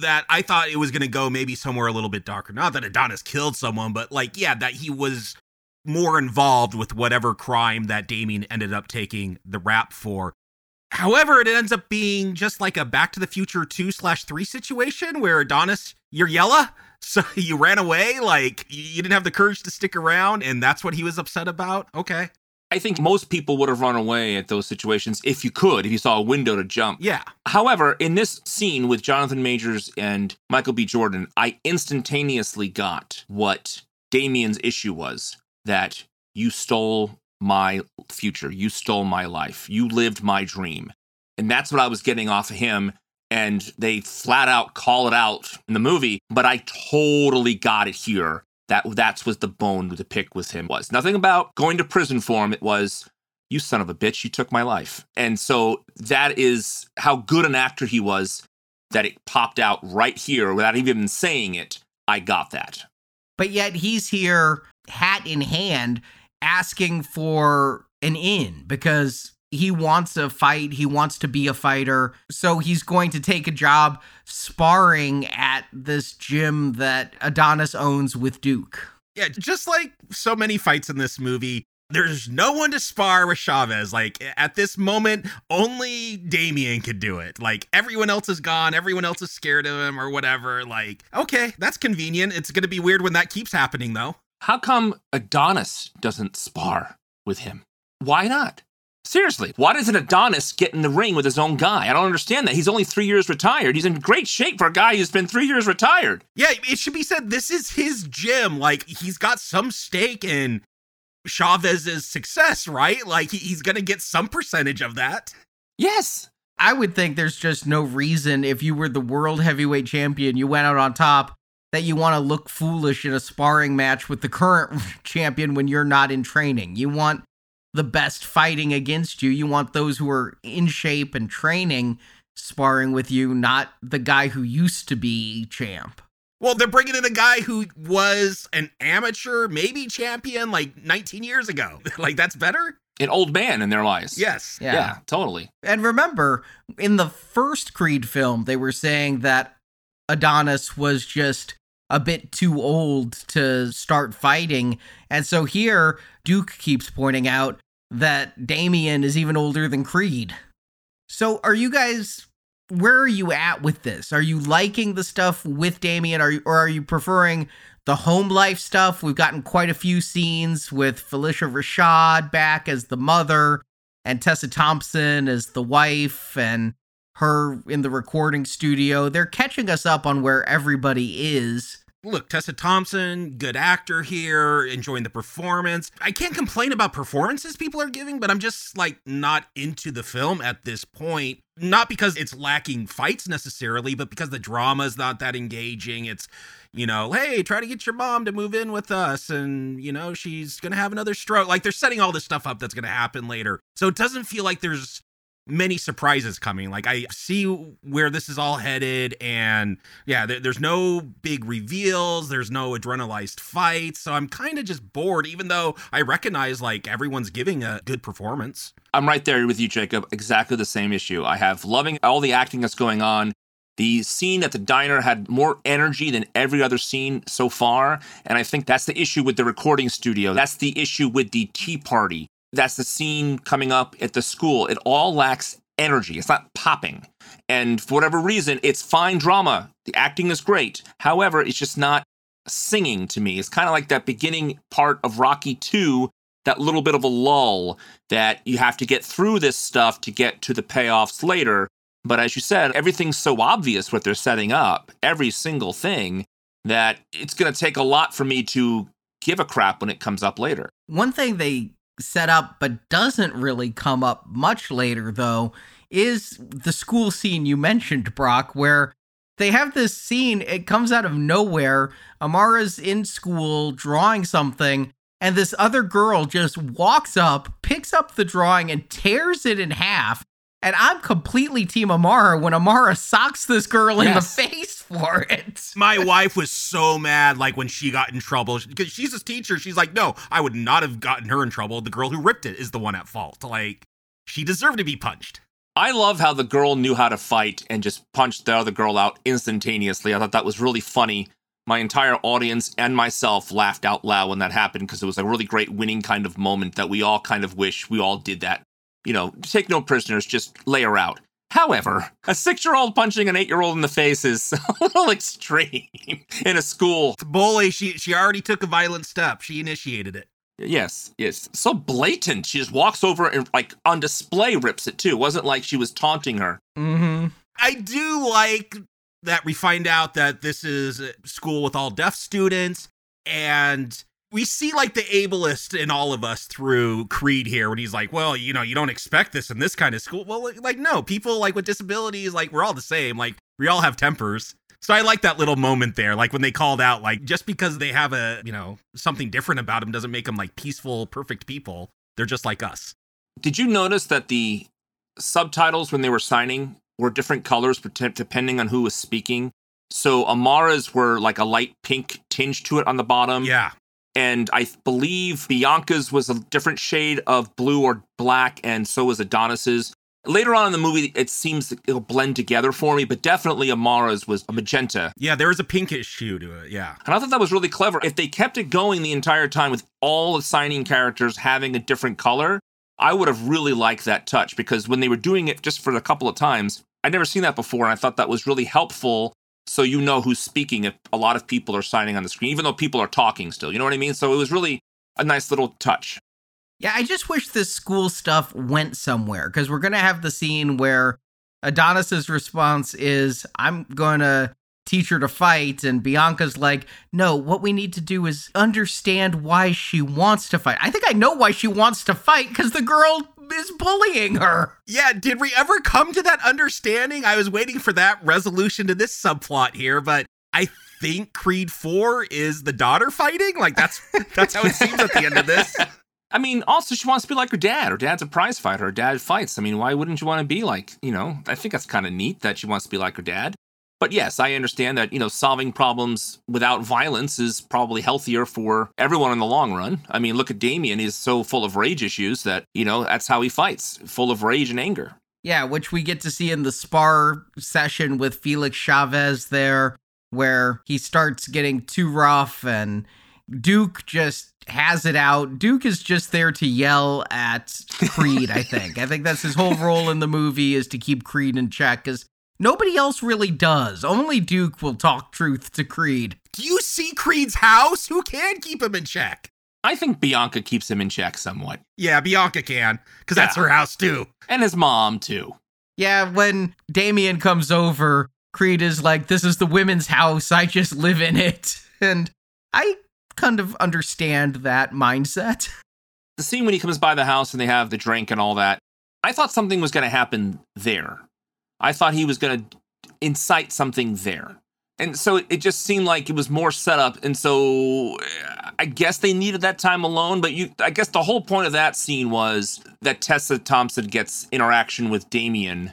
that I thought it was going to go maybe somewhere a little bit darker. Not that Adonis killed someone, but like, yeah, that he was more involved with whatever crime that Damien ended up taking the rap for. However, it ends up being just like a Back to the Future two slash three situation where Adonis, you're yella, so you ran away, like you didn't have the courage to stick around, and that's what he was upset about. Okay. I think most people would have run away at those situations if you could, if you saw a window to jump. Yeah. However, in this scene with Jonathan Majors and Michael B. Jordan, I instantaneously got what Damien's issue was, that you stole my future. You stole my life. You lived my dream. And that's what I was getting off of him. And they flat out call it out in the movie, but I totally got it here. That that's what the bone the pick with him was. Nothing about going to prison for him. It was, you son of a bitch, you took my life. And so that is how good an actor he was, that it popped out right here without even saying it. I got that. But yet he's here, hat in hand, asking for an in because he wants a fight. He wants to be a fighter. So he's going to take a job sparring at this gym that Adonis owns with Duke. Yeah, just like so many fights in this movie, there's no one to spar with Chavez. Like, at this moment, only Damian could do it. Like, everyone else is gone. Everyone else is scared of him or whatever. Like, okay, that's convenient. It's going to be weird when that keeps happening, though. How come Adonis doesn't spar with him? Why not? Seriously, why doesn't Adonis get in the ring with his own guy? I don't understand that. He's only three years retired. He's in great shape for a guy who's been three years retired. Yeah, it should be said, this is his gym. Like, he's got some stake in Chavez's success, right? Like, he, he's going to get some percentage of that. Yes. I would think there's just no reason, if you were the world heavyweight champion, you went out on top, that you want to look foolish in a sparring match with the current champion when you're not in training. You want the best fighting against you. You want those who are in shape and training sparring with you, not the guy who used to be champ. Well, they're bringing in a guy who was an amateur, maybe champion, like nineteen years ago. Like, that's better? An old man in their lives. Yes. Yeah. yeah, totally. And remember, in the first Creed film, they were saying that Adonis was just a bit too old to start fighting. And so here, Duke keeps pointing out that Damian is even older than Creed. So are you guys, where are you at with this? Are you liking the stuff with Damian, or, or are you preferring the home life stuff? We've gotten quite a few scenes with Phylicia Rashad back as the mother and Tessa Thompson as the wife and her in the recording studio. They're catching us up on where everybody is. Look, Tessa Thompson, good actor here, enjoying the performance. I can't complain about performances people are giving, but I'm just, like, not into the film at this point. Not because it's lacking fights necessarily, but because the drama is not that engaging. It's, you know, hey, try to get your mom to move in with us, and, you know, she's going to have another stroke. Like, they're setting all this stuff up that's going to happen later. So it doesn't feel like there's many surprises coming. Like, I see where this is all headed, and yeah, there, there's no big reveals. There's no adrenalized fights. So I'm kind of just bored, even though I recognize like everyone's giving a good performance. I'm right there with you, Jacob. Exactly the same issue. I have loving all the acting that's going on. The scene at the diner had more energy than every other scene so far. And I think that's the issue with the recording studio. That's the issue with the tea party. That's the scene coming up at the school. It all lacks energy. It's not popping. And for whatever reason, it's fine drama. The acting is great. However, it's just not singing to me. It's kind of like that beginning part of Rocky two, that little bit of a lull that you have to get through this stuff to get to the payoffs later. But as you said, everything's so obvious what they're setting up, every single thing, that it's going to take a lot for me to give a crap when it comes up later. One thing they set up but doesn't really come up much later, though, is the school scene you mentioned, Brock, where they have this scene. It comes out of nowhere. Amara's in school drawing something, and this other girl just walks up, picks up the drawing, and tears it in half. And I'm completely Team Amara when Amara socks this girl in yes. the face for it. My wife was so mad, like, when she got in trouble. Because she's a teacher. She's like, no, I would not have gotten her in trouble. The girl who ripped it is the one at fault. Like, she deserved to be punched. I love how the girl knew how to fight and just punched the other girl out instantaneously. I thought that was really funny. My entire audience and myself laughed out loud when that happened because it was a really great winning kind of moment that we all kind of wish we all did that. You know, take no prisoners, just lay her out. However, a six-year-old punching an eight-year-old in the face is a little extreme in a school. Bully, she she already took a violent step. She initiated it. Yes, yes. So blatant. She just walks over and, like, on display rips it, too. It wasn't like she was taunting her. Mm-hmm. I do like that we find out that this is a school with all deaf students, and we see, like, the ableist in all of us through Creed here when he's like, well, you know, you don't expect this in this kind of school. Well, like, no, people, like, with disabilities, like, we're all the same. Like, we all have tempers. So I like that little moment there, like, when they called out, like, just because they have a, you know, something different about them doesn't make them, like, peaceful, perfect people. They're just like us. Did you notice that the subtitles when they were signing were different colors depending on who was speaking? So Amara's were, like, a light pink tinge to it on the bottom. Yeah. And I believe Bianca's was a different shade of blue or black, and so was Adonis's. Later on in the movie, it seems it'll blend together for me, but definitely Amara's was a magenta. Yeah, there was a pinkish hue to it, yeah. And I thought that was really clever. If they kept it going the entire time with all the signing characters having a different color, I would have really liked that touch, because when they were doing it just for a couple of times, I'd never seen that before, and I thought that was really helpful. So you know who's speaking if a lot of people are signing on the screen, even though people are talking still. You know what I mean? So it was really a nice little touch. Yeah, I just wish this school stuff went somewhere, because we're going to have the scene where Adonis's response is, I'm going to teach her to fight. And Bianca's like, no, what we need to do is understand why she wants to fight. I think I know why she wants to fight, because the girl is bullying her. Yeah, did we ever come to that understanding? I was waiting for that resolution to this subplot here, but I think Creed four is the daughter fighting? Like, that's that's how it seems at the end of this. I mean, also, she wants to be like her dad. Her dad's a prize fighter. Her dad fights. I mean, why wouldn't you want to be like, you know, I think that's kind of neat that she wants to be like her dad. But yes, I understand that, you know, solving problems without violence is probably healthier for everyone in the long run. I mean, look at Damian. He's so full of rage issues that, you know, that's how he fights, full of rage and anger. Yeah, which we get to see in the spar session with Felix Chavez there, where he starts getting too rough and Duke just has it out. Duke is just there to yell at Creed, I think. I think that's his whole role in the movie, is to keep Creed in check, because nobody else really does. Only Duke will talk truth to Creed. Do you see Creed's house? Who can keep him in check? I think Bianca keeps him in check somewhat. Yeah, Bianca can, because yeah. that's her house too. And his mom too. Yeah, when Damian comes over, Creed is like, this is the women's house. I just live in it. And I kind of understand that mindset. The scene when he comes by the house and they have the drink and all that, I thought something was going to happen there. I thought he was going to incite something there. And so it just seemed like it was more set up. And so I guess they needed that time alone, but you, I guess the whole point of that scene was that Tessa Thompson gets interaction with Damian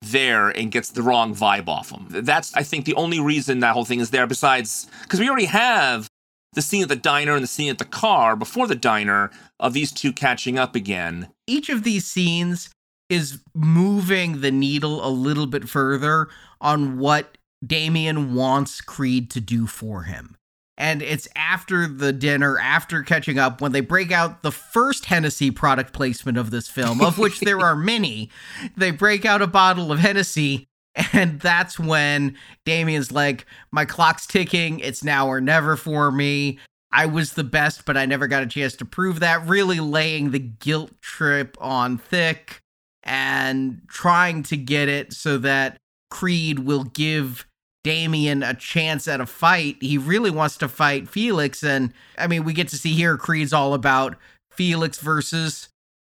there and gets the wrong vibe off him. That's, I think, the only reason that whole thing is there, besides, because we already have the scene at the diner and the scene at the car before the diner of these two catching up again. Each of these scenes is moving the needle a little bit further on what Damian wants Creed to do for him. And it's after the dinner, after catching up, when they break out the first Hennessy product placement of this film, of which there are many. They break out a bottle of Hennessy, and that's when Damian's like, my clock's ticking, it's now or never for me. I was the best, but I never got a chance to prove that. Really laying the guilt trip on thick and trying to get it so that Creed will give Damian a chance at a fight. He really wants to fight Felix, and I mean, we get to see here Creed's all about Felix versus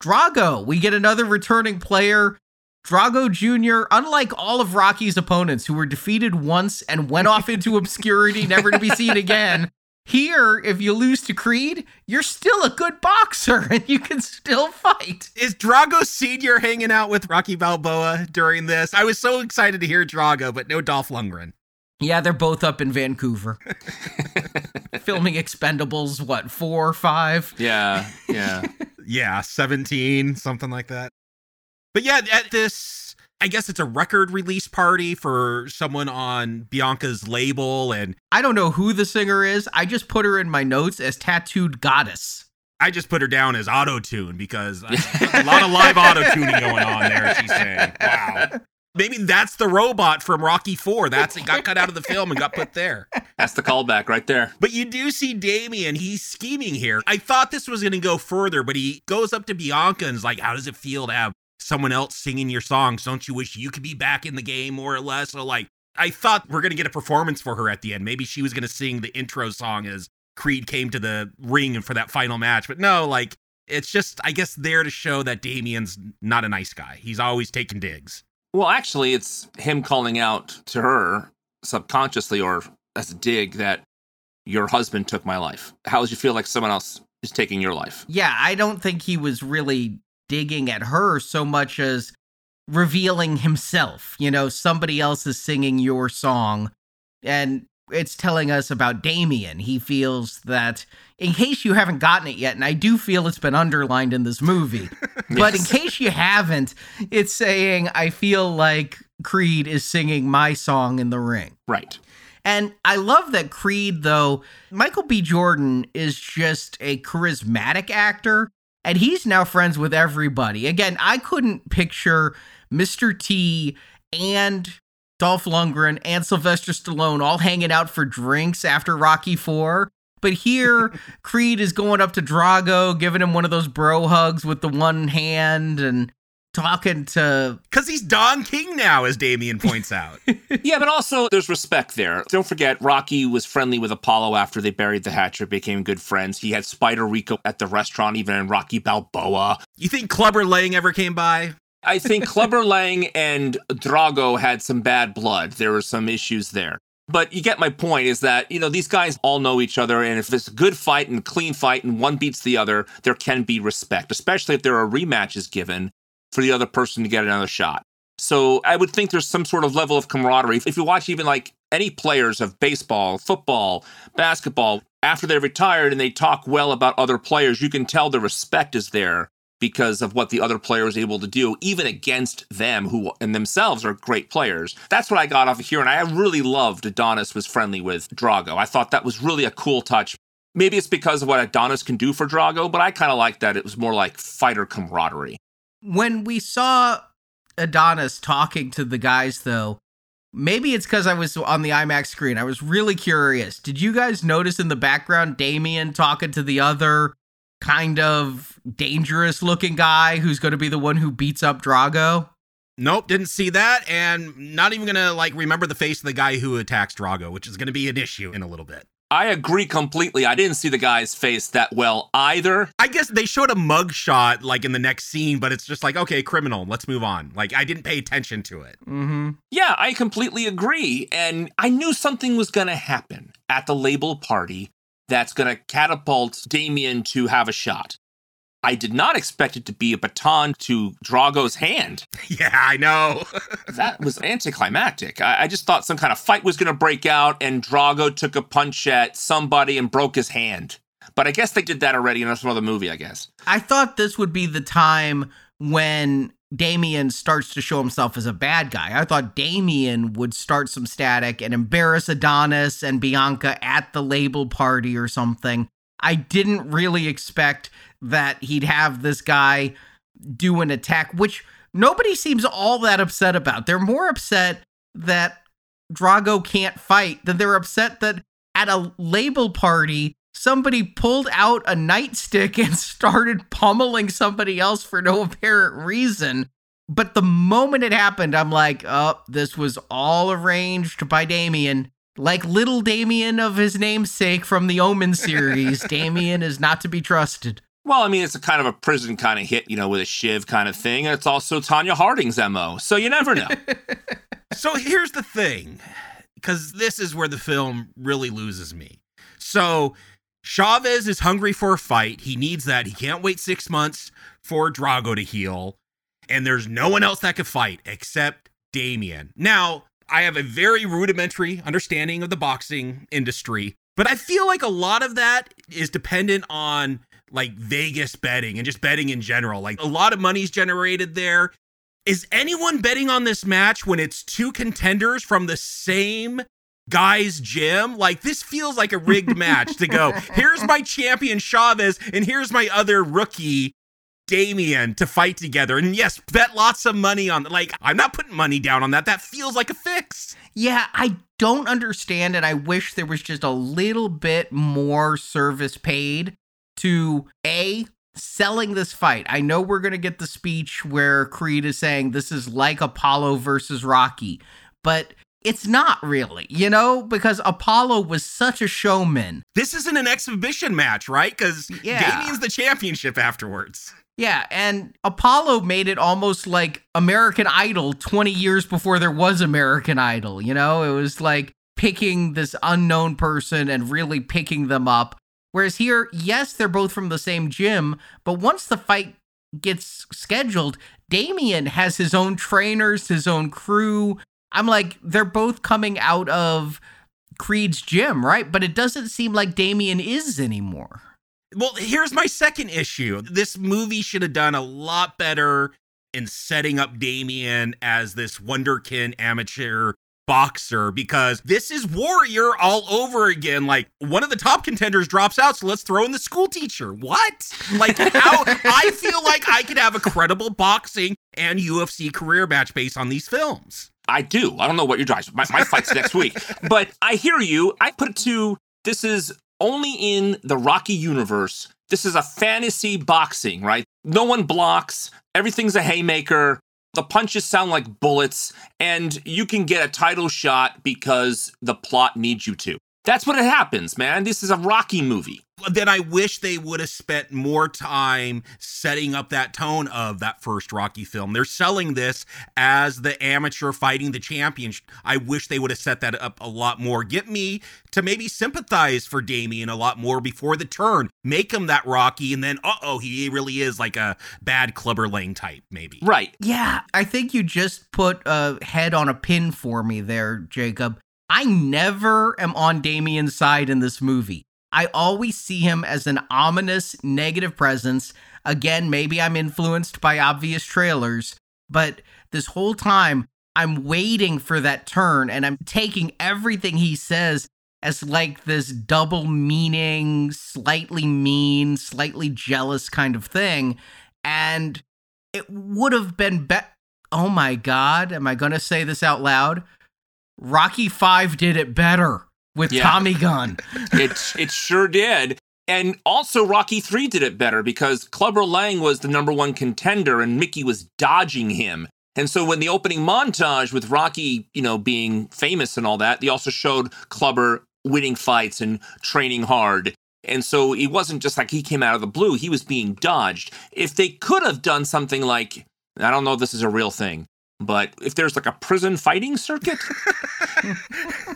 Drago. We get another returning player, Drago Junior, unlike all of Rocky's opponents who were defeated once and went off into obscurity, never to be seen again. Here, if you lose to Creed, you're still a good boxer and you can still fight. Is Drago Senior hanging out with Rocky Balboa during this? I was so excited to hear Drago, but no Dolph Lundgren. Yeah, they're both up in Vancouver. Filming Expendables, what, four, five? Yeah, yeah. yeah, seventeen, something like that. But yeah, at this, I guess it's a record release party for someone on Bianca's label. And I don't know who the singer is. I just put her in my notes as Tattooed Goddess. I just put her down as auto-tune because a lot of live auto-tuning going on there, she's saying. Wow. Maybe that's the robot from Rocky Four. That's, it got cut out of the film and got put there. That's the callback right there. But you do see Damian, he's scheming here. I thought this was going to go further, but he goes up to Bianca and is like, how does it feel to have someone else singing your songs? Don't you wish you could be back in the game, more or less? So, like, I thought we're going to get a performance for her at the end. Maybe she was going to sing the intro song as Creed came to the ring and for that final match. But no, like, it's just, I guess, there to show that Damian's not a nice guy. He's always taking digs. Well, actually, it's him calling out to her subconsciously or as a dig that your husband took my life. How does you feel like someone else is taking your life? Yeah, I don't think he was really digging at her so much as revealing himself. You know, somebody else is singing your song, and it's telling us about Damian. He feels that, in case you haven't gotten it yet, and I do feel it's been underlined in this movie, yes. But in case you haven't, it's saying, I feel like Creed is singing my song in the ring. Right. And I love that Creed, though, Michael B. Jordan is just a charismatic actor. And he's now friends with everybody. Again, I couldn't picture Mister T and Dolph Lundgren and Sylvester Stallone all hanging out for drinks after Rocky Four. But here, Creed is going up to Drago, giving him one of those bro hugs with the one hand and talking to... Because he's Don King now, as Damian points out. Yeah, but also there's respect there. Don't forget, Rocky was friendly with Apollo after they buried the hatchet, became good friends. He had Spider Rico at the restaurant, even in Rocky Balboa. You think Clubber Lang ever came by? I think Clubber Lang and Drago had some bad blood. There were some issues there. But you get my point is that, you know, these guys all know each other. And if it's a good fight and clean fight and one beats the other, there can be respect, especially if there are rematches given for the other person to get another shot. So I would think there's some sort of level of camaraderie. If you watch even like any players of baseball, football, basketball, after they're retired and they talk well about other players, you can tell the respect is there because of what the other player is able to do, even against them, who and themselves are great players. That's what I got off of here. And I really loved Adonis was friendly with Drago. I thought that was really a cool touch. Maybe it's because of what Adonis can do for Drago, but I kind of like that it was more like fighter camaraderie. When we saw Adonis talking to the guys, though, maybe it's because I was on the IMAX screen. I was really curious. Did you guys notice in the background Damian talking to the other kind of dangerous-looking guy who's going to be the one who beats up Drago? Nope, didn't see that, and not even going to, like, remember the face of the guy who attacks Drago, which is going to be an issue in a little bit. I agree completely. I didn't see the guy's face that well either. I guess they showed a mugshot like in the next scene, but it's just like, okay, criminal, let's move on. Like, I didn't pay attention to it. Mm-hmm. Yeah, I completely agree. And I knew something was going to happen at the label party that's going to catapult Damian to have a shot. I did not expect it to be a baton to Drago's hand. Yeah, I know. That was anticlimactic. I, I just thought some kind of fight was going to break out and Drago took a punch at somebody and broke his hand. But I guess they did that already in some other movie, I guess. I thought this would be the time when Damian starts to show himself as a bad guy. I thought Damian would start some static and embarrass Adonis and Bianca at the label party or something. I didn't really expect that he'd have this guy do an attack, which nobody seems all that upset about. They're more upset that Drago can't fight than they're upset that at a label party, somebody pulled out a nightstick and started pummeling somebody else for no apparent reason. But the moment it happened, I'm like, oh, this was all arranged by Damian. Like little Damian of his namesake from the Omen series, Damian is not to be trusted. Well, I mean, it's a kind of a prison kind of hit, you know, with a shiv kind of thing. And it's also Tanya Harding's M O, so you never know. So here's the thing, because this is where the film really loses me. So Chavez is hungry for a fight. He needs that. He can't wait six months for Drago to heal. And there's no one else that could fight except Damian. Now, I have a very rudimentary understanding of the boxing industry, but I feel like a lot of that is dependent on like Vegas betting and just betting in general. Like a lot of money's generated there. Is anyone betting on this match when it's two contenders from the same guy's gym? Like this feels like a rigged match to go, here's my champion Chavez and here's my other rookie Damian to fight together. And yes, bet lots of money on, like, I'm not putting money down on that. That feels like a fix. Yeah, I don't understand. And I wish there was just a little bit more service paid to A, selling this fight. I know we're going to get the speech where Creed is saying this is like Apollo versus Rocky, but it's not really, you know, because Apollo was such a showman. This isn't an exhibition match, right? Because yeah. Damian's the championship afterwards. Yeah, and Apollo made it almost like American Idol twenty years before there was American Idol, you know? It was like picking this unknown person and really picking them up. Whereas here, yes, they're both from the same gym, but once the fight gets scheduled, Damian has his own trainers, his own crew. I'm like, they're both coming out of Creed's gym, right? But it doesn't seem like Damian is anymore. Well, here's my second issue. This movie should have done a lot better in setting up Damian as this wunderkind amateur boxer, because this is Warrior all over again. Like, one of the top contenders drops out, so let's throw in the school teacher. What? Like, how? I feel like I could have a credible boxing and U F C career match based on these films. I do. I don't know what your drives. My, my fight's next week. But I hear you. I put it to, this is only in the Rocky universe. This is a fantasy boxing, right? No one blocks. Everything's a haymaker. The punches sound like bullets. And you can get a title shot because the plot needs you to. That's what it happens, man. This is a Rocky movie. Then I wish they would have spent more time setting up that tone of that first Rocky film. They're selling this as the amateur fighting the champion. I wish they would have set that up a lot more. Get me to maybe sympathize for Damian a lot more before the turn. Make him that Rocky, and then, uh-oh, he really is like a bad Clubber Lang type, maybe. Right. Yeah, I think you just put a head on a pin for me there, Jacob. I never am on Damian's side in this movie. I always see him as an ominous, negative presence. Again, maybe I'm influenced by obvious trailers, but this whole time, I'm waiting for that turn, and I'm taking everything he says as like this double meaning, slightly mean, slightly jealous kind of thing, and it would have been better. Oh my God, am I going to say this out loud? Rocky five did it better with yeah. Tommy Gunn. it it sure did. And also Rocky three did it better because Clubber Lang was the number one contender and Mickey was dodging him. And so when the opening montage with Rocky, you know, being famous and all that, they also showed Clubber winning fights and training hard. And so it wasn't just like he came out of the blue. He was being dodged. If they could have done something like, I don't know if this is a real thing, But if there's like a prison fighting circuit,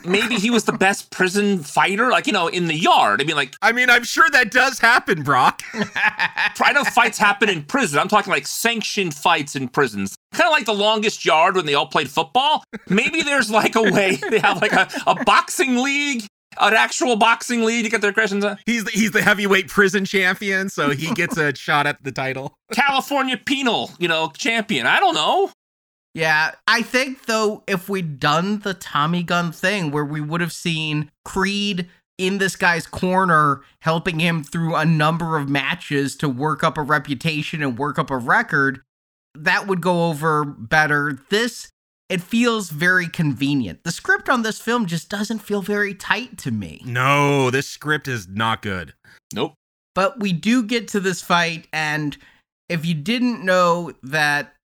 maybe he was the best prison fighter, like, you know, in the yard. I mean, like, I mean, I'm sure that does happen, Brock. I know fights happen in prison. I'm talking like sanctioned fights in prisons. Kind of like the longest yard when they all played football. Maybe there's like a way they have like a, a boxing league. An actual boxing league to get their questions on. He's the, he's the heavyweight prison champion, so he gets a shot at the title. California penal, you know, champion. I don't know. Yeah, I think, though, if we'd done the Tommy gun thing where we would have seen Creed in this guy's corner helping him through a number of matches to work up a reputation and work up a record, that would go over better. This... It feels very convenient. The script on this film just doesn't feel very tight to me. No, this script is not good. Nope. But we do get to this fight, and if you didn't know that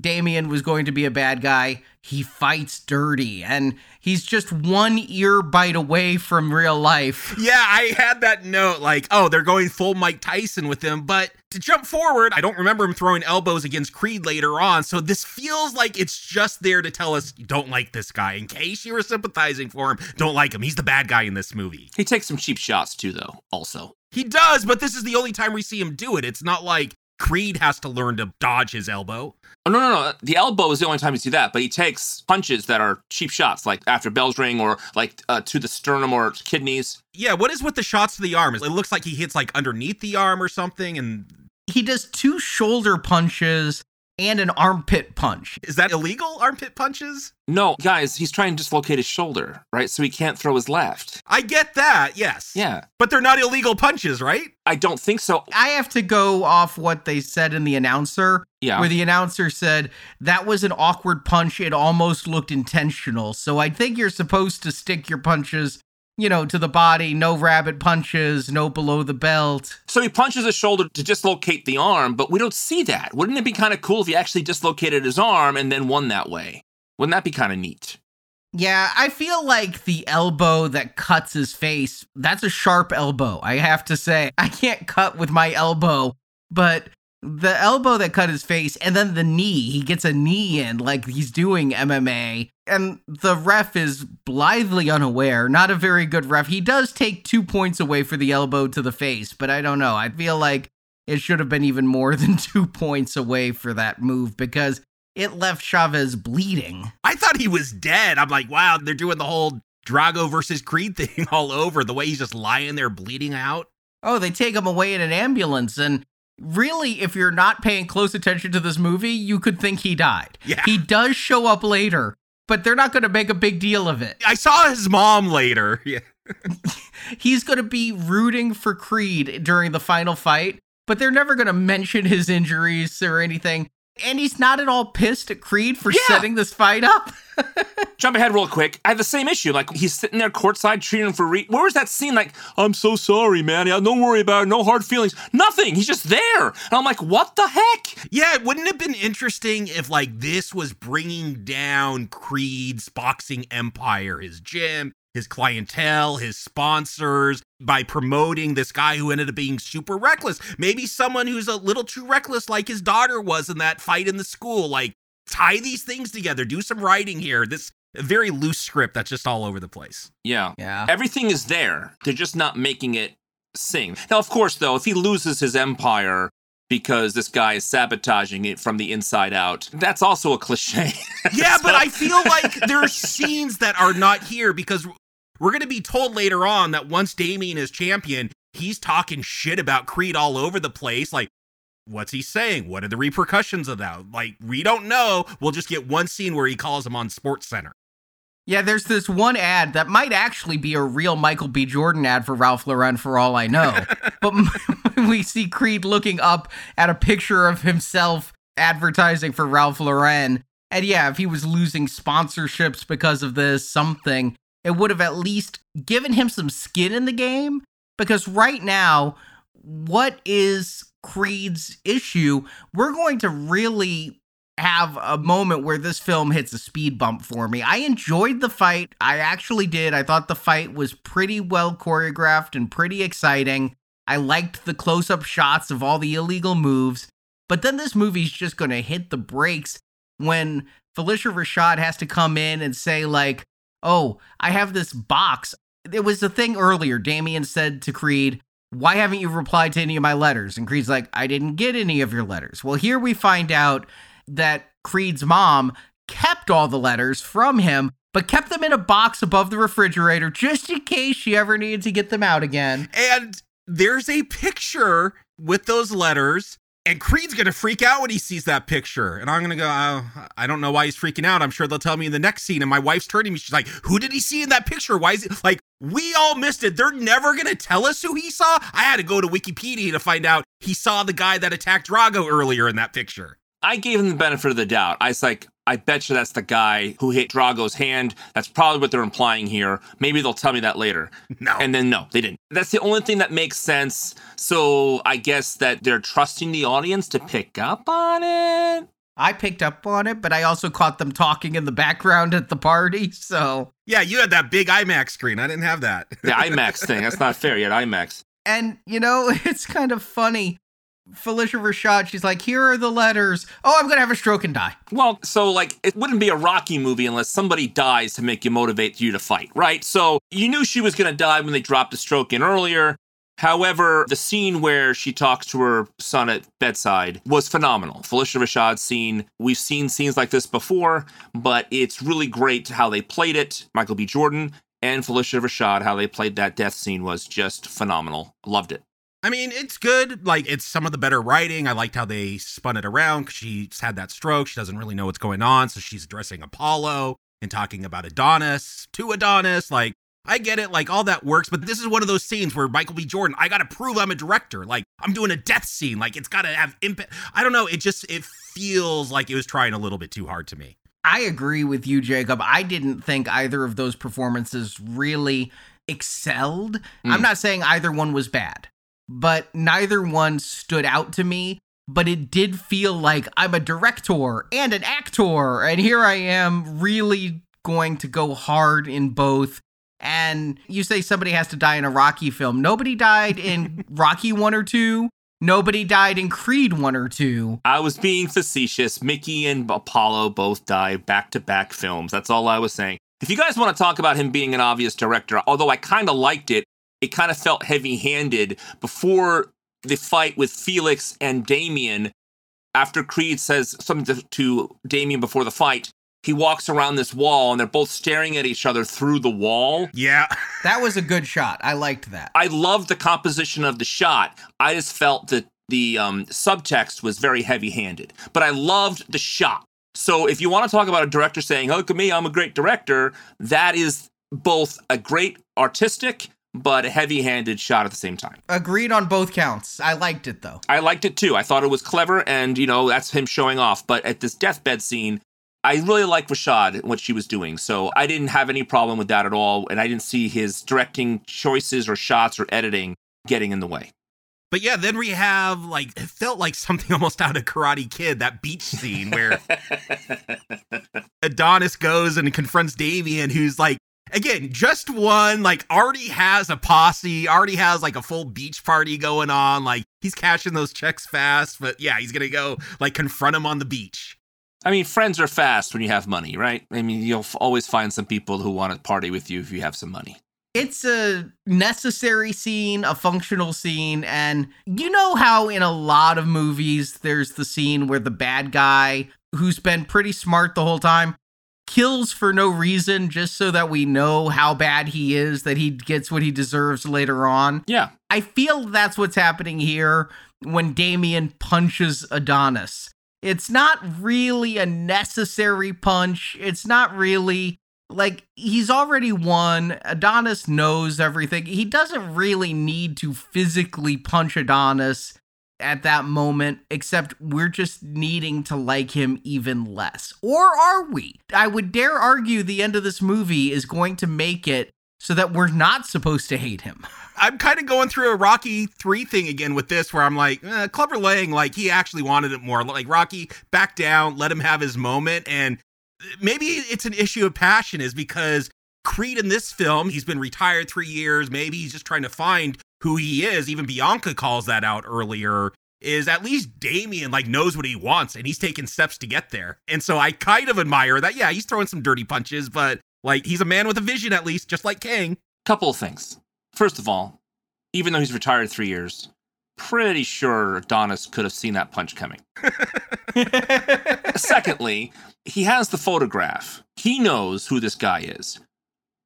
Damian was going to be a bad guy, he fights dirty, and he's just one ear bite away from real life. Yeah, I had that note, like, oh, they're going full Mike Tyson with him, but... To jump forward, I don't remember him throwing elbows against Creed later on, so this feels like it's just there to tell us, don't like this guy. In case you were sympathizing for him, don't like him. He's the bad guy in this movie. He takes some cheap shots, too, though, also. He does, but this is the only time we see him do it. It's not like Creed has to learn to dodge his elbow. Oh, no, no, no. The elbow is the only time you see that, but he takes punches that are cheap shots, like after bells ring or like uh, to the sternum or kidneys. Yeah, what is with the shots to the arm? It looks like he hits like underneath the arm or something, and... He does two shoulder punches and an armpit punch. Is that illegal, armpit punches? No, guys, he's trying to dislocate his shoulder, right? So he can't throw his left. I get that, yes. Yeah. But they're not illegal punches, right? I don't think so. I have to go off what they said in the announcer, yeah. Where the announcer said, that was an awkward punch. It almost looked intentional. So I think you're supposed to stick your punches, you know, to the body, no rabbit punches, no below the belt. So he punches his shoulder to dislocate the arm, but we don't see that. Wouldn't it be kind of cool if he actually dislocated his arm and then won that way? Wouldn't that be kind of neat? Yeah, I feel like the elbow that cuts his face, that's a sharp elbow, I have to say. I can't cut with my elbow, but the elbow that cut his face, and then the knee, he gets a knee in like he's doing M M A. And the ref is blithely unaware, not a very good ref. He does take two points away for the elbow to the face, but I don't know. I feel like it should have been even more than two points away for that move because it left Chavez bleeding. I thought he was dead. I'm like, wow, they're doing the whole Drago versus Creed thing all over, the way he's just lying there bleeding out. Oh, they take him away in an ambulance, and really, if you're not paying close attention to this movie, you could think he died. Yeah. He does show up later, but they're not going to make a big deal of it. I saw his mom later. Yeah. He's going to be rooting for Creed during the final fight, but they're never going to mention his injuries or anything. And he's not at all pissed at Creed for yeah. setting this fight up. Jump ahead real quick. I have the same issue. Like, he's sitting there courtside treating him for... Re- Where was that scene? Like, I'm so sorry, man. Don't worry about it. No hard feelings. Nothing. He's just there. And I'm like, what the heck? Yeah, wouldn't it have been interesting if, like, this was bringing down Creed's boxing empire, his gym, his clientele, his sponsors, by promoting this guy who ended up being super reckless. Maybe someone who's a little too reckless like his daughter was in that fight in the school. Like, tie these things together. Do some writing here. This very loose script that's just all over the place. Yeah. Yeah. Everything is there. They're just not making it sing. Now, of course, though, if he loses his empire because this guy is sabotaging it from the inside out, that's also a cliche. Yeah, so. But I feel like there's scenes that are not here because... We're going to be told later on that once Damian is champion, he's talking shit about Creed all over the place. Like, what's he saying? What are the repercussions of that? Like, we don't know. We'll just get one scene where he calls him on SportsCenter. Yeah, there's this one ad that might actually be a real Michael B. Jordan ad for Ralph Lauren, for all I know. But we see Creed looking up at a picture of himself advertising for Ralph Lauren. And yeah, if he was losing sponsorships because of this, something... It would have at least given him some skin in the game, because right now, what is Creed's issue? We're going to really have a moment where this film hits a speed bump for me. I enjoyed the fight. I actually did. I thought the fight was pretty well choreographed and pretty exciting. I liked the close-up shots of all the illegal moves, but then this movie's just going to hit the brakes when Phylicia Rashad has to come in and say, like, oh, I have this box. It was the thing earlier. Damian said to Creed, why haven't you replied to any of my letters? And Creed's like, I didn't get any of your letters. Well, here we find out that Creed's mom kept all the letters from him, but kept them in a box above the refrigerator just in case she ever needed to get them out again. And there's a picture with those letters, and Creed's going to freak out when he sees that picture. And I'm going to go, oh, I don't know why he's freaking out. I'm sure they'll tell me in the next scene. And my wife's turning me. She's like, who did he see in that picture? Why is it like, we all missed it. They're never going to tell us who he saw. I had to go to Wikipedia to find out he saw the guy that attacked Drago earlier in that picture. I gave him the benefit of the doubt. I was like, I bet you that's the guy who hit Drago's hand. That's probably what they're implying here. Maybe they'll tell me that later. No. And then no, they didn't. That's the only thing that makes sense. So I guess that they're trusting the audience to pick up on it. I picked up on it, but I also caught them talking in the background at the party, so. Yeah, you had that big IMAX screen. I didn't have that. The IMAX thing. That's not fair. You had IMAX. And, you know, it's kind of funny. Phylicia Rashad, she's like, here are the letters. Oh, I'm going to have a stroke and die. Well, so like, it wouldn't be a Rocky movie unless somebody dies to make you motivate you to fight, right? So you knew she was going to die when they dropped the stroke in earlier. However, the scene where she talks to her son at bedside was phenomenal. Phylicia Rashad's scene, we've seen scenes like this before, but it's really great how they played it. Michael B. Jordan and Phylicia Rashad, how they played that death scene was just phenomenal. Loved it. I mean, it's good. Like, it's some of the better writing. I liked how they spun it around. She's had that stroke. She doesn't really know what's going on. So she's addressing Apollo and talking about Adonis to Adonis. Like, I get it. Like, all that works. But this is one of those scenes where Michael B. Jordan, I got to prove I'm a director. Like, I'm doing a death scene. Like, it's got to have impact. I don't know. It just, it feels like it was trying a little bit too hard to me. I agree with you, Jacob. I didn't think either of those performances really excelled. Mm. I'm not saying either one was bad, but neither one stood out to me. But it did feel like I'm a director and an actor, and here I am really going to go hard in both. And you say somebody has to die in a Rocky film. Nobody died in Rocky one or two. Nobody died in Creed one or two. I was being facetious. Mickey and Apollo both died back-to-back films. That's all I was saying. If you guys want to talk about him being an obvious director, although I kind of liked it, it kind of felt heavy-handed before the fight with Felix and Damian. After Creed says something to, to Damian before the fight, he walks around this wall, and they're both staring at each other through the wall. Yeah. That was a good shot. I liked that. I loved the composition of the shot. I just felt that the um, subtext was very heavy-handed. But I loved the shot. So if you want to talk about a director saying, look at me, I'm a great director, that is both a great artistic but a heavy-handed shot at the same time. Agreed on both counts. I liked it, though. I liked it, too. I thought it was clever, and, you know, that's him showing off. But at this deathbed scene, I really liked Rashad and what she was doing. So I didn't have any problem with that at all, and I didn't see his directing choices or shots or editing getting in the way. But yeah, then we have, like, it felt like something almost out of Karate Kid, that beach scene where Adonis goes and confronts Damian, who's like, again, just one, like, already has a posse, already has, like, a full beach party going on. Like, he's cashing those checks fast, but, yeah, he's going to go, like, confront him on the beach. I mean, friends are fast when you have money, right? I mean, you'll always find some people who want to party with you if you have some money. It's a necessary scene, a functional scene, and you know how in a lot of movies there's the scene where the bad guy, who's been pretty smart the whole time, kills for no reason, just so that we know how bad he is, that he gets what he deserves later on. Yeah. I feel that's what's happening here when Damian punches Adonis. It's not really a necessary punch. It's not really, like, he's already won. Adonis knows everything. He doesn't really need to physically punch Adonis at that moment, except we're just needing to like him even less. Or are we? I would dare argue the end of this movie is going to make it so that we're not supposed to hate him. I'm kind of going through a Rocky three thing again with this, where I'm like, eh, Clubber Lang, like, he actually wanted it more. Like, Rocky, back down, let him have his moment. And maybe it's an issue of passion, is because Creed in this film, he's been retired three years. Maybe he's just trying to find who he is. Even Bianca calls that out earlier is at least Damian like knows what he wants and he's taking steps to get there. And so I kind of admire that. Yeah, he's throwing some dirty punches, but like he's a man with a vision at least, just like Kang. Couple of things. First of all, even though he's retired three years, pretty sure Adonis could have seen that punch coming. Secondly, he has the photograph. He knows who this guy is.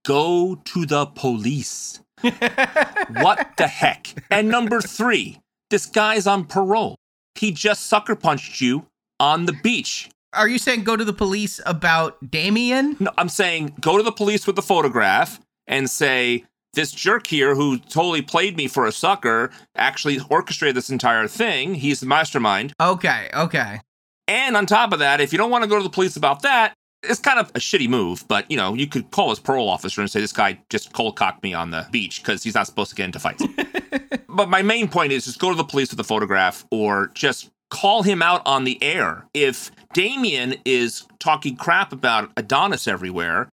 Go to the police. What the heck? And number three, this guy's on parole. He just sucker punched you on the beach. Are you saying go to the police about Damian? No, I'm saying go to the police with the photograph and say, this jerk here who totally played me for a sucker actually orchestrated this entire thing. He's the mastermind. Okay, okay. And on top of that, if you don't want to go to the police about that, it's kind of a shitty move, but, you know, you could call his parole officer and say, this guy just cold-cocked me on the beach because he's not supposed to get into fights. But my main point is just go to the police with a photograph or just call him out on the air. If Damian is talking crap about Adonis everywhere,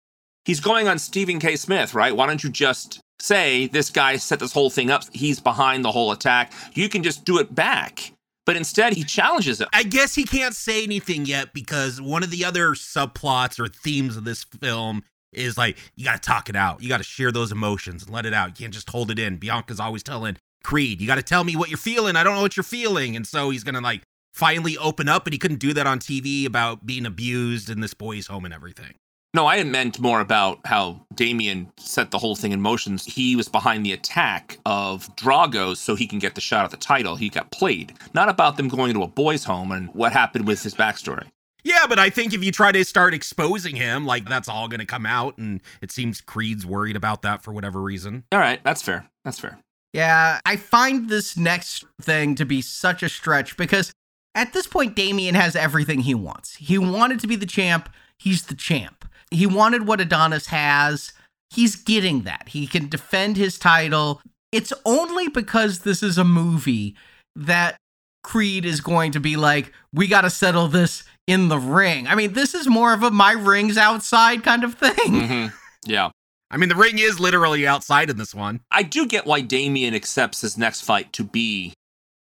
he's going on Stephen K. Smith, right? Why don't you just say, this guy set this whole thing up. He's behind the whole attack. You can just do it back. But instead, he challenges him. I guess he can't say anything yet because one of the other subplots or themes of this film is like, you got to talk it out. You got to share those emotions and let it out. You can't just hold it in. Bianca's always telling Creed, you got to tell me what you're feeling. I don't know what you're feeling. And so he's going to like finally open up. And he couldn't do that on T V about being abused in this boy's home and everything. No, I meant more about how Damian set the whole thing in motion. He was behind the attack of Drago so he can get the shot at the title. He got played. Not about them going to a boys' home and what happened with his backstory. Yeah, but I think if you try to start exposing him, like, that's all going to come out. And it seems Creed's worried about that for whatever reason. All right, that's fair. That's fair. Yeah, I find this next thing to be such a stretch because at this point, Damian has everything he wants. He wanted to be the champ. He's the champ. He wanted what Adonis has. He's getting that. He can defend his title. It's only because this is a movie that Creed is going to be like, we got to settle this in the ring. I mean, this is more of a my ring's outside kind of thing. Mm-hmm. Yeah. I mean, the ring is literally outside in this one. I do get why Damian accepts his next fight to be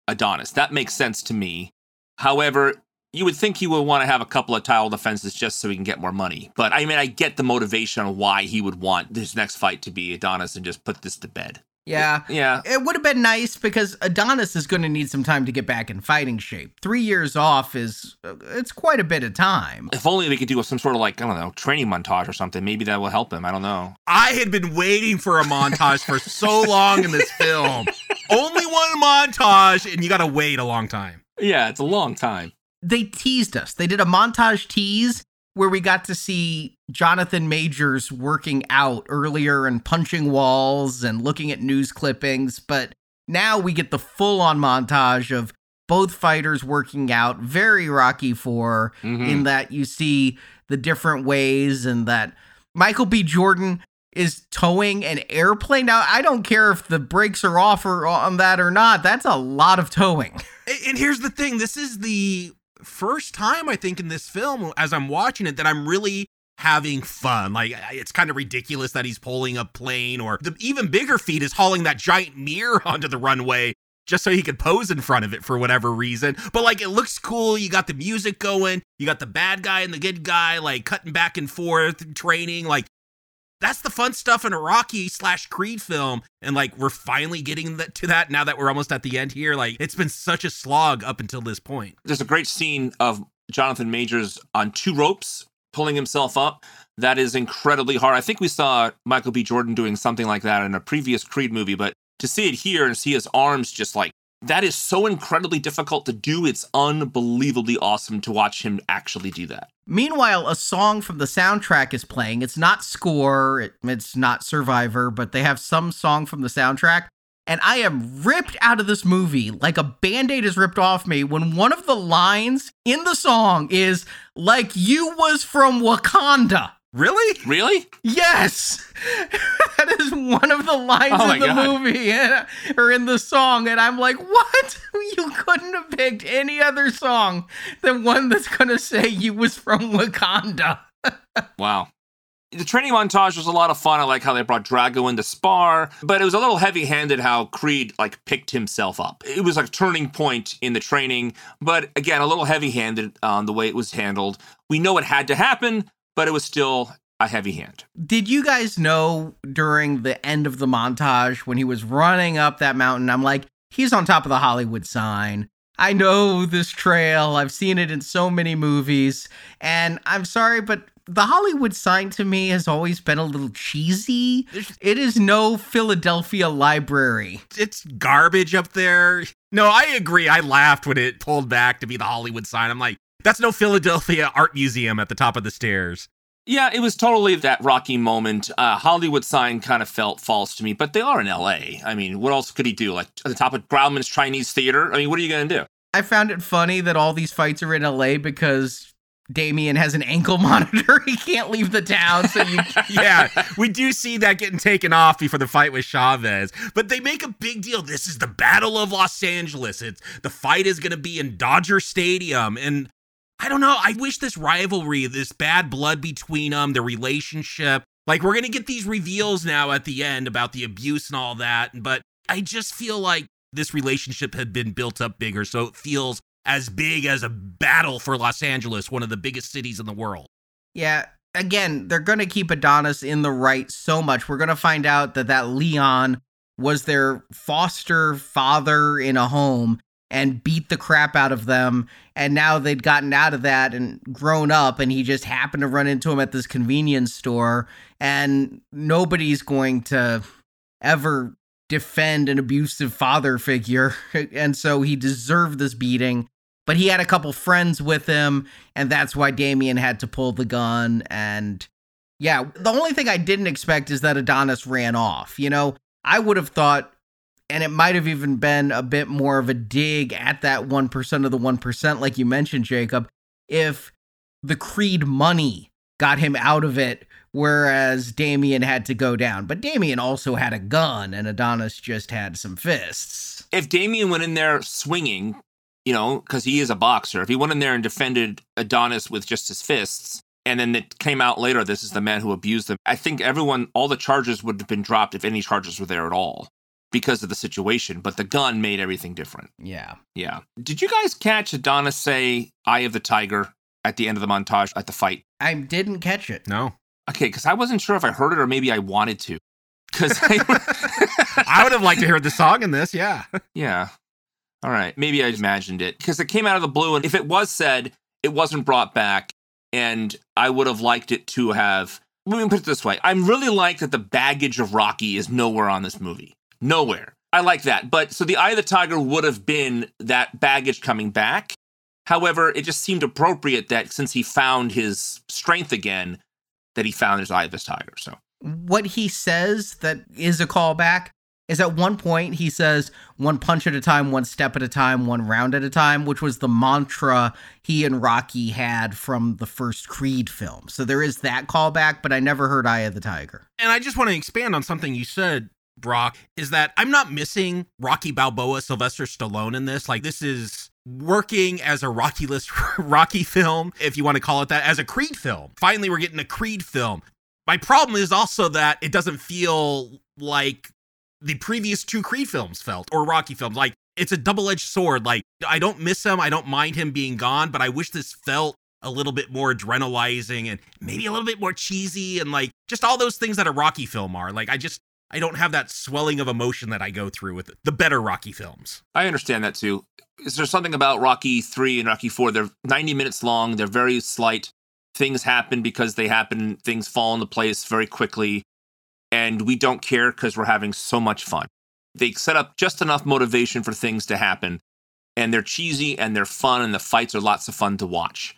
Adonis. That makes sense to me. However, you would think he would want to have a couple of title defenses just so he can get more money. But, I mean, I get the motivation on why he would want his next fight to be Adonis and just put this to bed. Yeah. Yeah. It would have been nice because Adonis is going to need some time to get back in fighting shape. Three years off is, it's quite a bit of time. If only we could do some sort of, like, I don't know, training montage or something. Maybe that will help him. I don't know. I had been waiting for a montage for so long in this film. Only one montage, and you got to wait a long time. Yeah, it's a long time. They teased us. They did a montage tease where we got to see Jonathan Majors working out earlier and punching walls and looking at news clippings. But now we get the full-on montage of both fighters working out, very Rocky four, mm-hmm. in that you see the different ways and that Michael B. Jordan is towing an airplane. Now, I don't care if the brakes are off or on that or not. That's a lot of towing. And here's the thing. This is the first time I think in this film as I'm watching it that I'm really having fun. Like, it's kind of ridiculous that he's pulling a plane, or the even bigger feat is hauling that giant mirror onto the runway just so he could pose in front of it for whatever reason. But like, it looks cool. You got the music going, you got the bad guy and the good guy like cutting back and forth, training. Like, that's the fun stuff in a Rocky slash Creed film. And like, we're finally getting that, to that now that we're almost at the end here. Like, it's been such a slog up until this point. There's a great scene of Jonathan Majors on two ropes, pulling himself up. That is incredibly hard. I think we saw Michael B. Jordan doing something like that in a previous Creed movie, but to see it here and see his arms just like, that is so incredibly difficult to do. It's unbelievably awesome to watch him actually do that. Meanwhile, a song from the soundtrack is playing. It's not Score, it, it's not Survivor, but they have some song from the soundtrack. And I am ripped out of this movie like a Band-Aid is ripped off me when one of the lines in the song is, like you was from Wakanda. Really? Really? Yes. That is one of the lines oh in the God. movie and, or in the song. And I'm like, what? You couldn't have picked any other song than one that's going to say you was from Wakanda. Wow. The training montage was a lot of fun. I like how they brought Drago into spar, but it was a little heavy-handed how Creed, like, picked himself up. It was like a turning point in the training, but again, a little heavy-handed on the way it was handled. We know it had to happen, but it was still a heavy hand. Did you guys know during the end of the montage when he was running up that mountain, I'm like, he's on top of the Hollywood sign. I know this trail. I've seen it in so many movies. And I'm sorry, but the Hollywood sign to me has always been a little cheesy. It is no Philadelphia library. It's garbage up there. No, I agree. I laughed when it pulled back to be the Hollywood sign. I'm like, that's no Philadelphia art museum at the top of the stairs. Yeah, it was totally that Rocky moment. Uh, Hollywood sign kind of felt false to me, but they are in L A. I mean, what else could he do? Like, at the top of Grauman's Chinese Theater? I mean, what are you going to do? I found it funny that all these fights are in L A because Damian has an ankle monitor. He can't leave the town. So you- Yeah, we do see that getting taken off before the fight with Chavez. But they make a big deal. This is the Battle of Los Angeles. It's the fight is going to be in Dodger Stadium. And I don't know. I wish this rivalry, this bad blood between them, the relationship, like we're going to get these reveals now at the end about the abuse and all that. But I just feel like this relationship had been built up bigger. So it feels as big as a battle for Los Angeles, one of the biggest cities in the world. Yeah. Again, they're going to keep Adonis in the right so much. We're going to find out that that Leon was their foster father in a home and beat the crap out of them. And now they'd gotten out of that and grown up, and he just happened to run into him at this convenience store. And nobody's going to ever defend an abusive father figure. And so he deserved this beating. But he had a couple friends with him, and that's why Damian had to pull the gun. And yeah, the only thing I didn't expect is that Adonis ran off. You know, I would have thought, and it might have even been a bit more of a dig at that one percent of the one percent, like you mentioned, Jacob, if the Creed money got him out of it, whereas Damian had to go down. But Damian also had a gun, and Adonis just had some fists. If Damian went in there swinging, you know, because he is a boxer, if he went in there and defended Adonis with just his fists, and then it came out later, this is the man who abused him, I think everyone, all the charges would have been dropped if any charges were there at all, because of the situation, but the gun made everything different. Yeah. Yeah. Did you guys catch Adonis say, Eye of the Tiger, at the end of the montage at the fight? I didn't catch it. No. Okay, because I wasn't sure if I heard it or maybe I wanted to. Because I... I would have liked to hear the song in this, yeah. Yeah. All right. Maybe I imagined it. Because it came out of the blue, and if it was said, it wasn't brought back, and I would have liked it to have... Let me put it this way. I'm really like that the baggage of Rocky is nowhere on this movie. Nowhere. I like that. But so the Eye of the Tiger would have been that baggage coming back. However, it just seemed appropriate that since he found his strength again, that he found his Eye of the Tiger. So what he says that is a callback is at one point he says, one punch at a time, one step at a time, one round at a time, which was the mantra he and Rocky had from the first Creed film. So there is that callback, but I never heard Eye of the Tiger. And I just want to expand on something you said, Brock, is that I'm not missing Rocky Balboa, Sylvester Stallone in this. Like, this is working as a Rocky-less Rocky film, if you want to call it that, as a Creed film. Finally, we're getting a Creed film. My problem is also that it doesn't feel like the previous two Creed films felt, or Rocky films. Like, it's a double-edged sword. Like, I don't miss him. I don't mind him being gone, but I wish this felt a little bit more adrenalizing and maybe a little bit more cheesy and, like, just all those things that a Rocky film are. Like, I just... I don't have that swelling of emotion that I go through with the better Rocky films. I understand that, too. Is there something about Rocky three and Rocky four? They're ninety minutes long. They're very slight. Things happen because they happen. Things fall into place very quickly. And we don't care because we're having so much fun. They set up just enough motivation for things to happen. And they're cheesy and they're fun. And the fights are lots of fun to watch.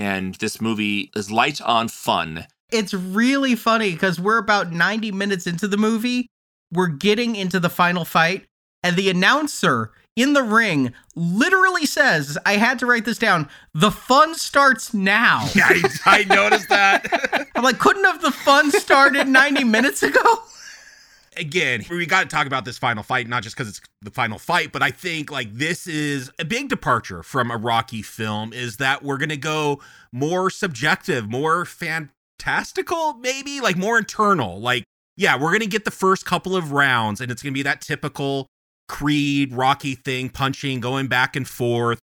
And this movie is light on fun. It's really funny because we're about ninety minutes into the movie. We're getting into the final fight. And the announcer in the ring literally says, I had to write this down, the fun starts now. Yeah, I, I noticed that. I'm like, couldn't have the fun started ninety minutes ago? Again, we got to talk about this final fight, not just because it's the final fight, but I think like this is a big departure from a Rocky film is that we're going to go more subjective, more fan fantastical, maybe, like more internal. Like, yeah, we're going to get the first couple of rounds and it's going to be that typical Creed, Rocky thing, punching, going back and forth.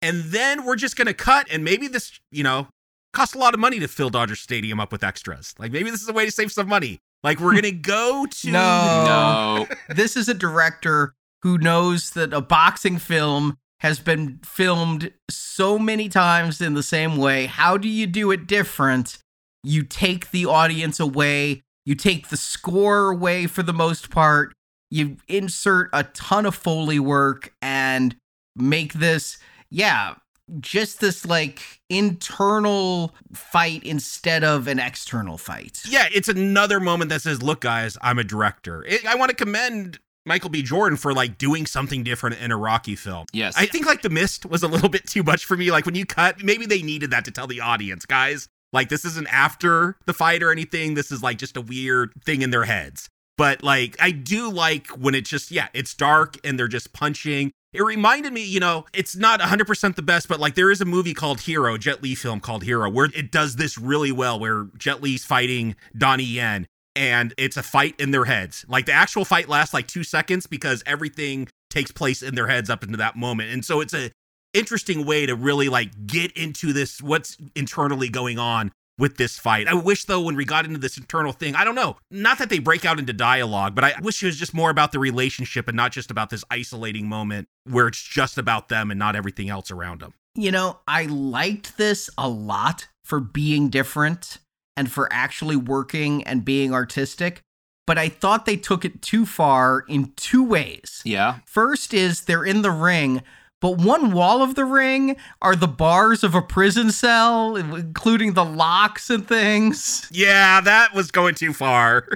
And then we're just going to cut, and maybe this, you know, costs a lot of money to fill Dodger Stadium up with extras. Like, maybe this is a way to save some money. Like, we're going to go to... No. no. This is a director who knows that a boxing film has been filmed so many times in the same way. How do you do it different? You take the audience away. You take the score away for the most part. You insert a ton of Foley work and make this... Yeah, just this like internal fight instead of an external fight. Yeah, it's another moment that says, look, guys, I'm a director. It, I want to commend Michael B. Jordan for like doing something different in a Rocky film. Yes. I think like The Mist was a little bit too much for me. Like when you cut, maybe they needed that to tell the audience, guys, like this isn't after the fight or anything. This is like just a weird thing in their heads. But like, I do like when it's just, yeah, it's dark and they're just punching. It reminded me, you know, it's not one hundred percent the best, but like there is a movie called Hero, Jet Li film called Hero, where it does this really well, where Jet Li's fighting Donnie Yen and it's a fight in their heads. Like the actual fight lasts like two seconds because everything takes place in their heads up into that moment. And so it's a interesting way to really like get into this, what's internally going on with this fight. I wish though, when we got into this internal thing, I don't know, not that they break out into dialogue, but I wish it was just more about the relationship and not just about this isolating moment where it's just about them and not everything else around them. You know, I liked this a lot for being different and for actually working and being artistic, but I thought they took it too far in two ways. Yeah. First is they're in the ring, but one wall of the ring are the bars of a prison cell, including the locks and things. Yeah, that was going too far.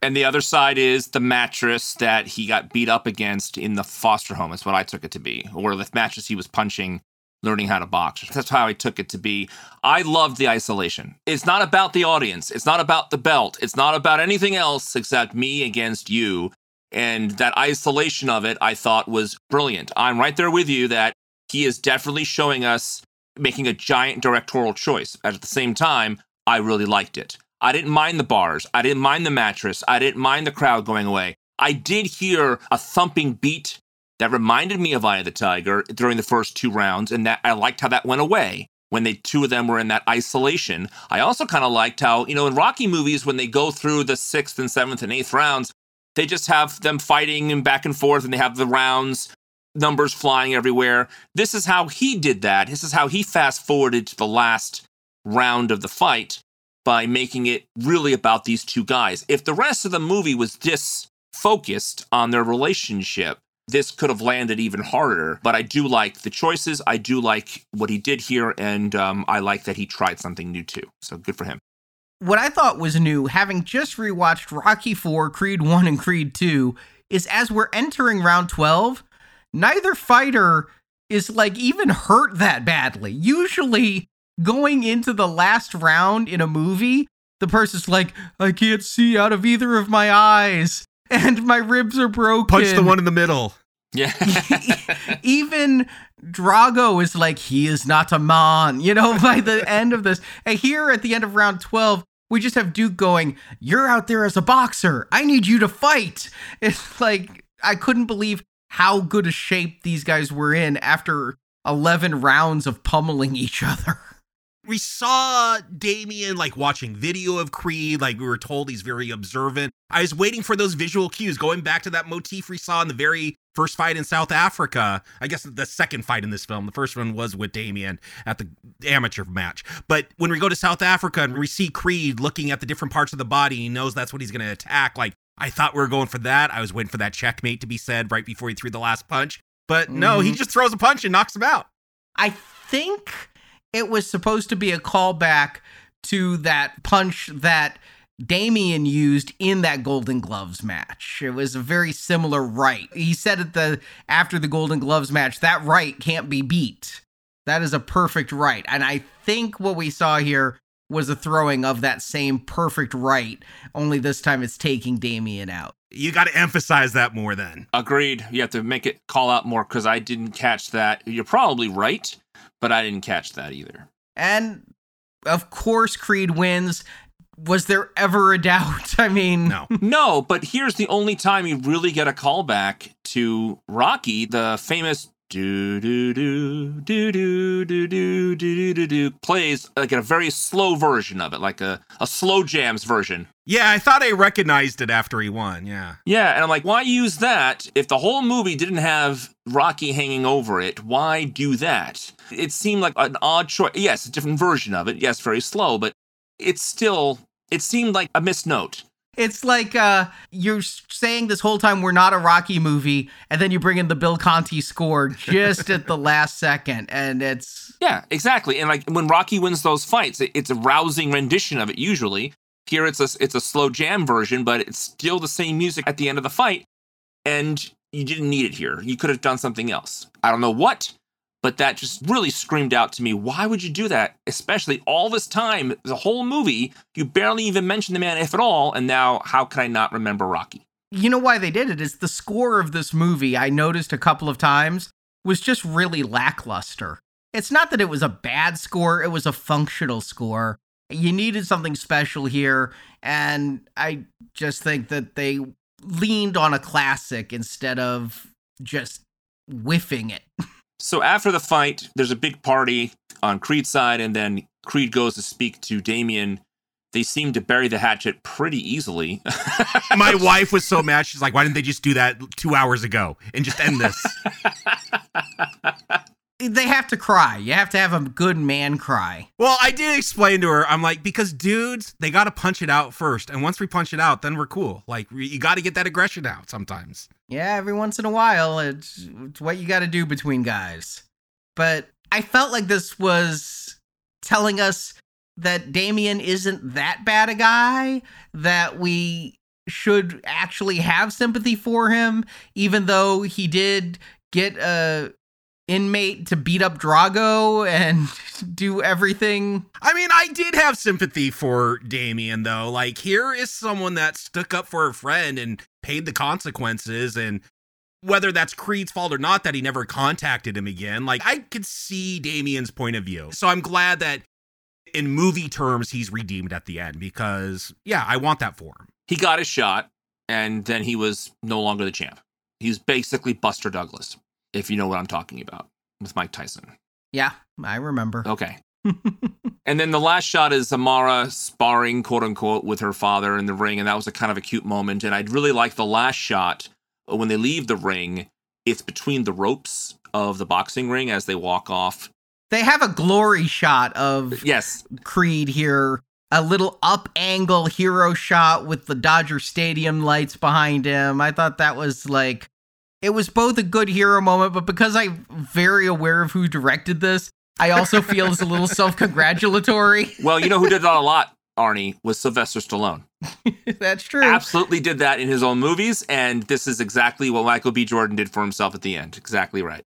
And the other side is the mattress that he got beat up against in the foster home. That's what I took it to be. Or the mattress he was punching, learning how to box. That's how I took it to be. I loved the isolation. It's not about the audience. It's not about the belt. It's not about anything else except me against you. And that isolation of it, I thought, was brilliant. I'm right there with you that he is definitely showing us making a giant directorial choice. At the same time, I really liked it. I didn't mind the bars. I didn't mind the mattress. I didn't mind the crowd going away. I did hear a thumping beat that reminded me of Eye of the Tiger during the first two rounds, and that I liked how that went away when the two of them were in that isolation. I also kind of liked how, you know, in Rocky movies, when they go through the sixth and seventh and eighth rounds, they just have them fighting and back and forth, and they have the rounds, numbers flying everywhere. This is how he did that. This is how he fast-forwarded to the last round of the fight by making it really about these two guys. If the rest of the movie was this focused on their relationship, this could have landed even harder. But I do like the choices. I do like what he did here, and um, I like that he tried something new, too. So good for him. What I thought was new, having just rewatched Rocky four, Creed one, and Creed two, is as we're entering round twelve, neither fighter is, like, even hurt that badly. Usually, going into the last round in a movie, the person's like, I can't see out of either of my eyes, and my ribs are broken. Punch the one in the middle. Yeah. Even Drago is like, he is not a man, you know, by the end of this. And here at the end of round twelve, we just have Duke going, you're out there as a boxer. I need you to fight. It's like, I couldn't believe how good a shape these guys were in after eleven rounds of pummeling each other. We saw Damian like watching video of Creed, like we were told he's very observant. I was waiting for those visual cues, going back to that motif we saw in the very first fight in South Africa. I guess the second fight in this film, the first one was with Damian at the amateur match. But when we go to South Africa and we see Creed looking at the different parts of the body, he knows that's what he's going to attack. Like, I thought we were going for that. I was waiting for that checkmate to be said right before he threw the last punch. But no, mm-hmm. He just throws a punch and knocks him out. I think... it was supposed to be a callback to that punch that Damian used in that Golden Gloves match. It was a very similar right. He said at the after the Golden Gloves match, that right can't be beat. That is a perfect right. And I think what we saw here was a throwing of that same perfect right, only this time it's taking Damian out. You got to emphasize that more then. Agreed. You have to make it call out more because I didn't catch that. You're probably right. But I didn't catch that either. And of course Creed wins. Was there ever a doubt? I mean, no, no. But here's the only time you really get a callback to Rocky, the famous do do do do do do do do do do plays like a very slow version of it, like a, a slow jams version. Yeah, I thought I recognized it after he won. Yeah, yeah, and I'm like, why use that if the whole movie didn't have Rocky hanging over it? Why do that? It seemed like an odd choice. Yes, a different version of it. Yes, very slow, but it's still. It seemed like a missed note. It's like uh, you're saying this whole time we're not a Rocky movie, and then you bring in the Bill Conti score just at the last second, and it's... Yeah, exactly. And like when Rocky wins those fights, it's a rousing rendition of it usually. Here it's a, it's a slow jam version, but it's still the same music at the end of the fight, and you didn't need it here. You could have done something else. I don't know what, but that just really screamed out to me. Why would you do that? Especially all this time, the whole movie, you barely even mentioned the man, if at all. And now how can I not remember Rocky? You know why they did it is the score of this movie, I noticed a couple of times, was just really lackluster. It's not that it was a bad score. It was a functional score. You needed something special here. And I just think that they leaned on a classic instead of just whiffing it. So after the fight, there's a big party on Creed's side, and then Creed goes to speak to Damian. They seem to bury the hatchet pretty easily. My wife was so mad. She's like, why didn't they just do that two hours ago and just end this? They have to cry. You have to have a good man cry. Well, I did explain to her. I'm like, because dudes, they got to punch it out first. And once we punch it out, then we're cool. Like, you got to get that aggression out sometimes. Yeah, every once in a while, it's, it's what you got to do between guys. But I felt like this was telling us that Damian isn't that bad a guy, that we should actually have sympathy for him, even though he did get a inmate to beat up Drago and do everything. I mean, I did have sympathy for Damian, though. Like, here is someone that stuck up for a friend and paid the consequences, and whether that's Creed's fault or not that he never contacted him again, like, I could see Damian's point of view. So I'm glad that in movie terms, he's redeemed at the end because, yeah, I want that for him. He got his shot, and then he was no longer the champ. He's basically Buster Douglas, if you know what I'm talking about, with Mike Tyson. Yeah, I remember. Okay. And then the last shot is Amara sparring, quote unquote, with her father in the ring. And that was a kind of a cute moment. And I'd really like the last shot when they leave the ring. It's between the ropes of the boxing ring as they walk off. They have a glory shot of yes. Creed here. A little up angle hero shot with the Dodger Stadium lights behind him. I thought that was like, it was both a good hero moment, but because I'm very aware of who directed this, I also feel it's a little self-congratulatory. Well, you know who did that a lot, Arnie, was Sylvester Stallone. That's true. Absolutely did that in his own movies, and this is exactly what Michael B. Jordan did for himself at the end. Exactly right.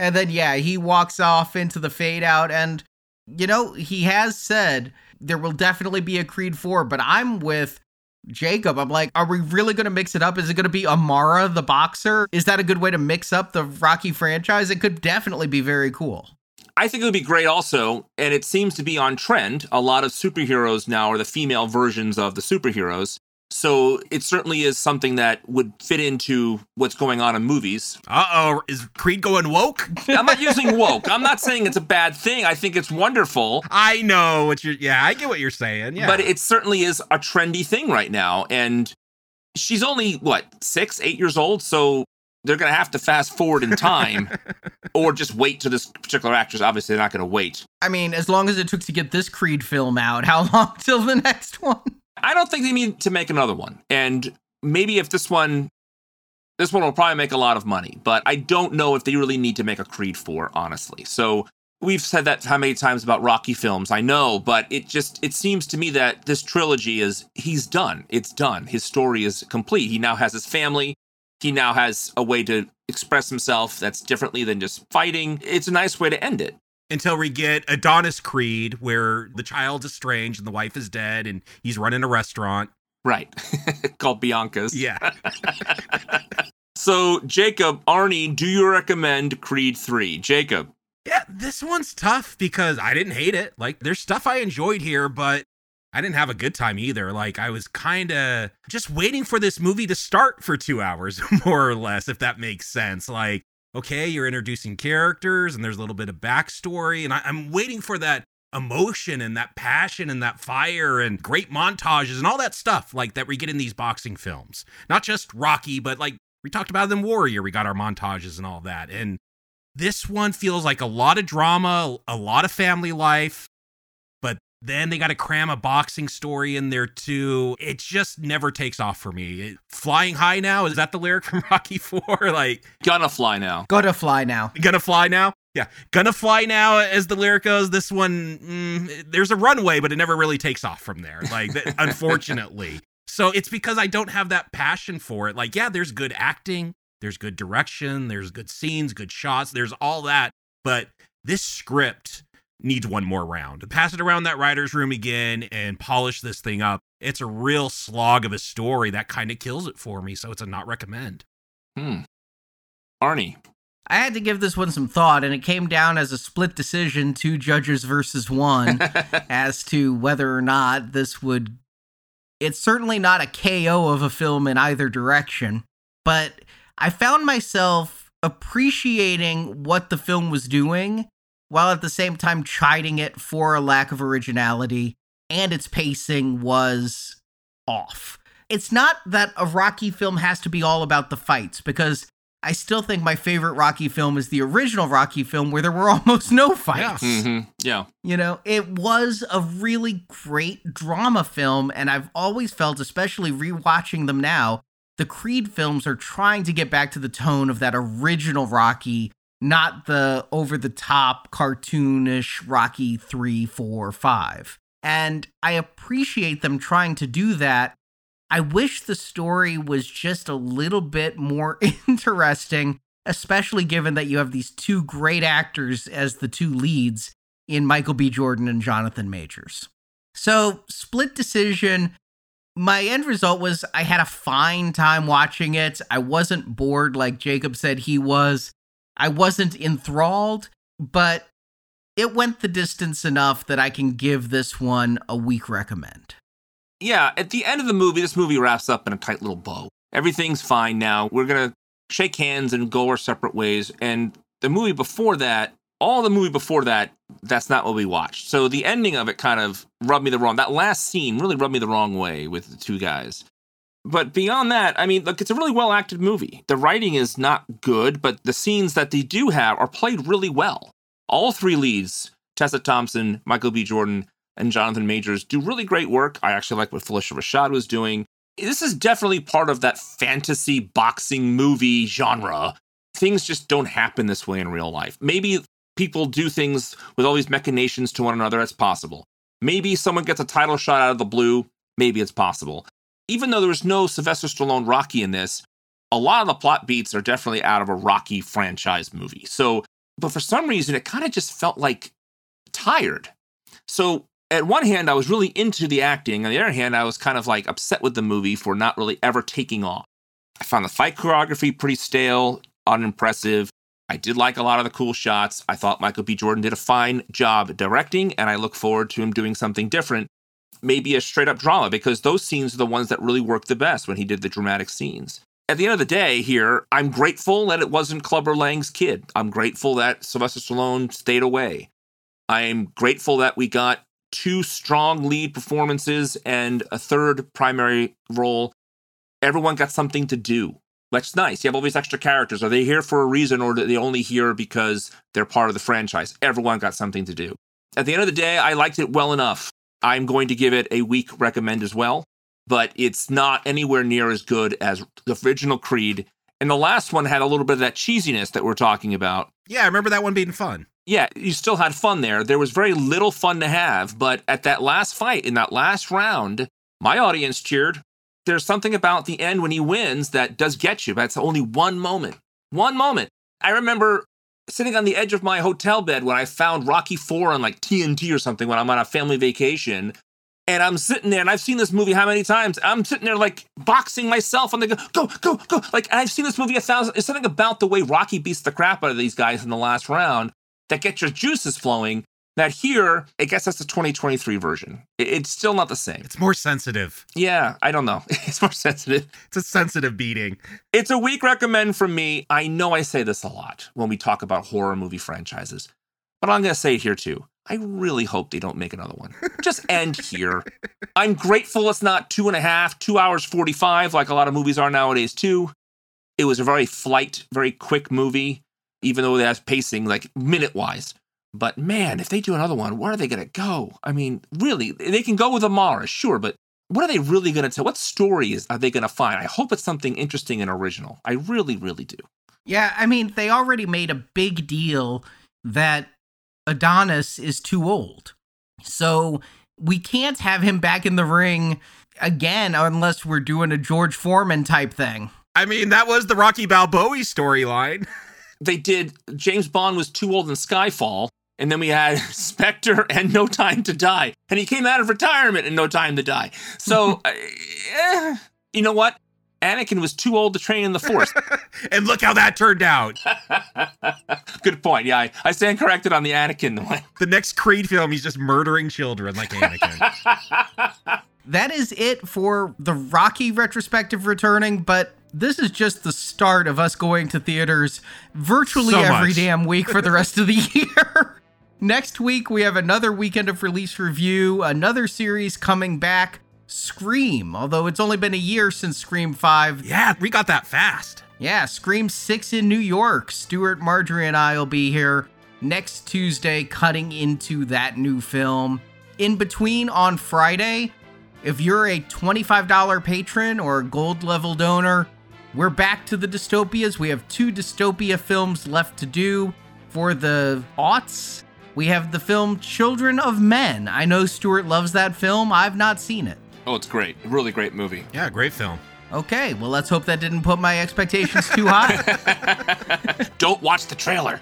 And then, yeah, he walks off into the fade out, and, you know, he has said there will definitely be a Creed four, but I'm with Jacob. I'm like, are we really going to mix it up? Is it going to be Amara the boxer? Is that a good way to mix up the Rocky franchise? It could definitely be very cool. I think it would be great also, and it seems to be on trend. A lot of superheroes now are the female versions of the superheroes. So it certainly is something that would fit into what's going on in movies. Uh-oh, is Creed going woke? I'm not using woke. I'm not saying it's a bad thing. I think it's wonderful. I know what you're, yeah, I get what you're saying, yeah. But it certainly is a trendy thing right now. And she's only, what, six, eight years old? So they're going to have to fast forward in time or just wait to this particular actress. Obviously, they're not going to wait. I mean, as long as it took to get this Creed film out, how long till the next one? I don't think they need to make another one. And maybe if this one, this one will probably make a lot of money, but I don't know if they really need to make a Creed four, honestly. So we've said that how many times about Rocky films, I know, but it just, it seems to me that this trilogy is, he's done. It's done. His story is complete. He now has his family. He now has a way to express himself that's differently than just fighting. It's a nice way to end it. Until we get Adonis Creed, where the child is strange and the wife is dead and he's running a restaurant. Right. Called Bianca's. Yeah. So, Jacob, Arnie, do you recommend Creed three? Jacob. Yeah, this one's tough because I didn't hate it. Like, there's stuff I enjoyed here, but I didn't have a good time either. Like, I was kind of just waiting for this movie to start for two hours, more or less, if that makes sense. Like, okay, you're introducing characters and there's a little bit of backstory, and I- I'm waiting for that emotion and that passion and that fire and great montages and all that stuff like that we get in these boxing films. Not just Rocky, but like we talked about in Warrior, we got our montages and all that. And this one feels like a lot of drama, a lot of family life, but then they got to cram a boxing story in there too. It just never takes off for me. It, flying high now, is that the lyric from Rocky four? Like, gonna fly now. Gonna fly now. Gonna fly now? Yeah. Gonna fly now, as the lyric goes. This one, mm, there's a runway, but it never really takes off from there. Like, that, unfortunately. So it's because I don't have that passion for it. Like, yeah, there's good acting. There's good direction, there's good scenes, good shots, there's all that. But this script needs one more round. Pass it around that writer's room again and polish this thing up. It's a real slog of a story that kind of kills it for me, so it's a not recommend. Hmm. Arnie. I had to give this one some thought, and it came down as a split decision, two judges versus one, as to whether or not this would... It's certainly not a K O of a film in either direction, but... I found myself appreciating what the film was doing while at the same time chiding it for a lack of originality, and its pacing was off. It's not that a Rocky film has to be all about the fights, because I still think my favorite Rocky film is the original Rocky film where there were almost no fights. Yeah. Mm-hmm. Yeah. You know, it was a really great drama film, and I've always felt, especially rewatching them now, the Creed films are trying to get back to the tone of that original Rocky, not the over-the-top, cartoonish Rocky three, four, five. And I appreciate them trying to do that. I wish the story was just a little bit more interesting, especially given that you have these two great actors as the two leads in Michael B. Jordan and Jonathan Majors. So, split decision. My end result was I had a fine time watching it. I wasn't bored like Jacob said he was. I wasn't enthralled, but it went the distance enough that I can give this one a weak recommend. Yeah, at the end of the movie, this movie wraps up in a tight little bow. Everything's fine now. We're going to shake hands and go our separate ways. And the movie before that, all the movie before that, that's not what we watched. So the ending of it kind of rubbed me the wrong. That last scene really rubbed me the wrong way with the two guys. But beyond that, I mean, look, it's a really well-acted movie. The writing is not good, but the scenes that they do have are played really well. All three leads, Tessa Thompson, Michael B. Jordan, and Jonathan Majors, do really great work. I actually like what Phylicia Rashad was doing. This is definitely part of that fantasy boxing movie genre. Things just don't happen this way in real life. Maybe people do things with all these machinations to one another. That's possible. Maybe someone gets a title shot out of the blue. Maybe it's possible. Even though there was no Sylvester Stallone Rocky in this, a lot of the plot beats are definitely out of a Rocky franchise movie. So, but for some reason, it kind of just felt like tired. So at one hand, I was really into the acting. On the other hand, I was kind of like upset with the movie for not really ever taking off. I found the fight choreography pretty stale, unimpressive. I did like a lot of the cool shots. I thought Michael B. Jordan did a fine job directing, and I look forward to him doing something different, maybe a straight-up drama, because those scenes are the ones that really worked the best when he did the dramatic scenes. At the end of the day here, I'm grateful that it wasn't Clubber Lang's kid. I'm grateful that Sylvester Stallone stayed away. I'm grateful that we got two strong lead performances and a third primary role. Everyone got something to do. That's nice. You have all these extra characters. Are they here for a reason, or are they only here because they're part of the franchise? Everyone got something to do. At the end of the day, I liked it well enough. I'm going to give it a weak recommend as well, but it's not anywhere near as good as the original Creed. And the last one had a little bit of that cheesiness that we're talking about. Yeah, I remember that one being fun. Yeah, you still had fun there. There was very little fun to have, but at that last fight, in that last round, my audience cheered. There's something about the end when he wins that does get you, but it's only one moment. One moment. I remember sitting on the edge of my hotel bed when I found Rocky four on like T N T or something when I'm on a family vacation. And I'm sitting there, and I've seen this movie how many times? I'm sitting there like boxing myself on the go, go, go, go. Like, I've seen this movie a thousand. There's something about the way Rocky beats the crap out of these guys in the last round that get your juices flowing, that here, I guess that's the twenty twenty-three version. It's still not the same. It's more sensitive. Yeah, I don't know. It's more sensitive. It's a sensitive beating. It's a weak recommend from me. I know I say this a lot when we talk about horror movie franchises, but I'm going to say it here too. I really hope they don't make another one. Just end here. I'm grateful it's not two and a half, two hours forty-five, like a lot of movies are nowadays too. It was a very flight, very quick movie, even though it has pacing, like minute-wise. But man, if they do another one, where are they going to go? I mean, really, they can go with Amara, sure, but what are they really going to tell? What stories are they going to find? I hope it's something interesting and original. I really, really do. Yeah, I mean, they already made a big deal that Adonis is too old. So we can't have him back in the ring again unless we're doing a George Foreman type thing. I mean, that was the Rocky Balboa storyline. They did James Bond was too old in Skyfall, and then we had Spectre and No Time to Die. And he came out of retirement in No Time to Die. So, uh, you know what? Anakin was too old to train in the Force. And look how that turned out. Good point. Yeah, I, I stand corrected on the Anakin one. The next Creed film, he's just murdering children like Anakin. That is it for the Rocky retrospective returning, but this is just the start of us going to theaters virtually so every much. damn week for the rest of the year. Next week, we have another weekend of release review, another series coming back. Scream, although it's only been a year since Scream five. Yeah, we got that fast. Yeah, Scream six in New York. Stuart, Marjorie, and I will be here next Tuesday cutting into that new film. In between on Friday, if you're a twenty-five dollars patron or gold level donor, we're back to the dystopias. We have two dystopia films left to do for the aughts. We have the film Children of Men. I know Stuart loves that film. I've not seen it. Oh, it's great. Really great movie. Yeah, great film. Okay, well, let's hope that didn't put my expectations too high. Don't watch the trailer.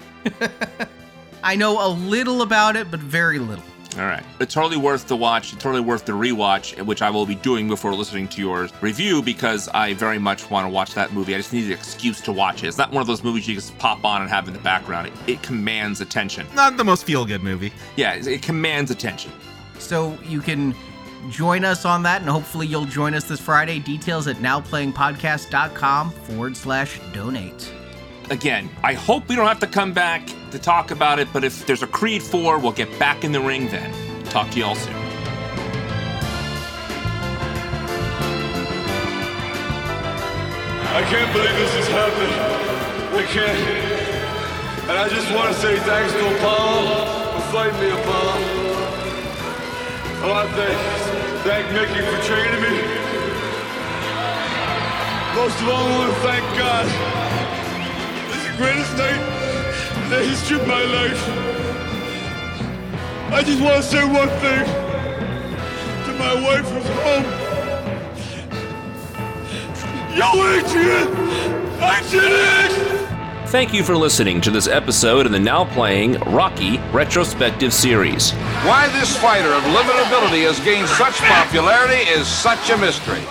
I know a little about it, but very little. All right. It's totally worth the watch. It's totally worth the rewatch, which I will be doing before listening to your review, because I very much want to watch that movie. I just need an excuse to watch it. It's not one of those movies you just pop on and have in the background. It, it commands attention. Not the most feel-good movie. Yeah, it, it commands attention. So you can join us on that, and hopefully you'll join us this Friday. Details at nowplayingpodcast.com forward slash donate. Again, I hope we don't have to come back to talk about it, but if there's a Creed four, we'll get back in the ring then. Talk to you all soon. I can't believe this is happening. I can't. And I just want to say thanks to Apollo for fighting me, Apollo. I want to thank, thank Mickey for training me. Most of all, I want to thank God. Greatest night in the history of my life. I just want to say one thing to my wife from home. Yo, I did! I did it! Thank you for listening to this episode of the Now Playing Rocky Retrospective Series. Why this fighter of limited ability has gained such popularity is such a mystery.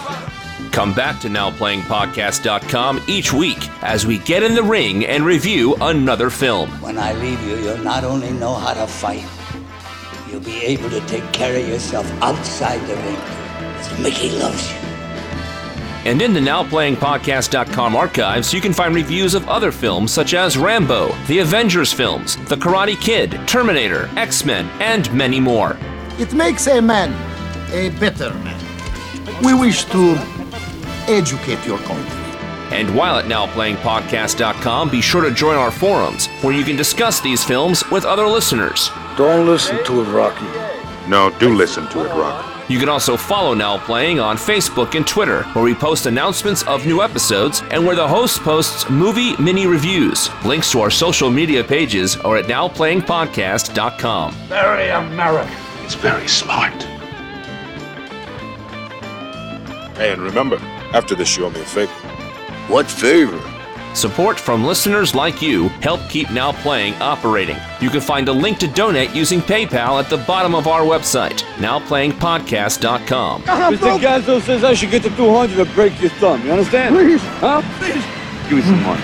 Come back to now playing podcast dot com each week as we get in the ring and review another film. When I leave you, you'll not only know how to fight, you'll be able to take care of yourself outside the ring. Mickey loves you. And in the now playing podcast dot com archives, you can find reviews of other films such as Rambo, the Avengers films, The Karate Kid, Terminator, X-Men, and many more. It makes a man a better man. We wish to educate your country. And while at now playing podcast dot com, be sure to join our forums where you can discuss these films with other listeners. Don't listen to it, Rocky. No, do listen to it, Rocky. You can also follow Now Playing on Facebook and Twitter, where we post announcements of new episodes and where the host posts movie mini reviews. Links to our social media pages are at now playing podcast dot com. Very American. It's very smart. Hey, and remember, after this, you owe me a favor. What favor? Support from listeners like you help keep Now Playing operating. You can find a link to donate using PayPal at the bottom of our website, now playing podcast dot com. Uh, Mister Gazzo says I should get to two hundred to break your thumb. You understand? Please. Huh? Please. Give me some money.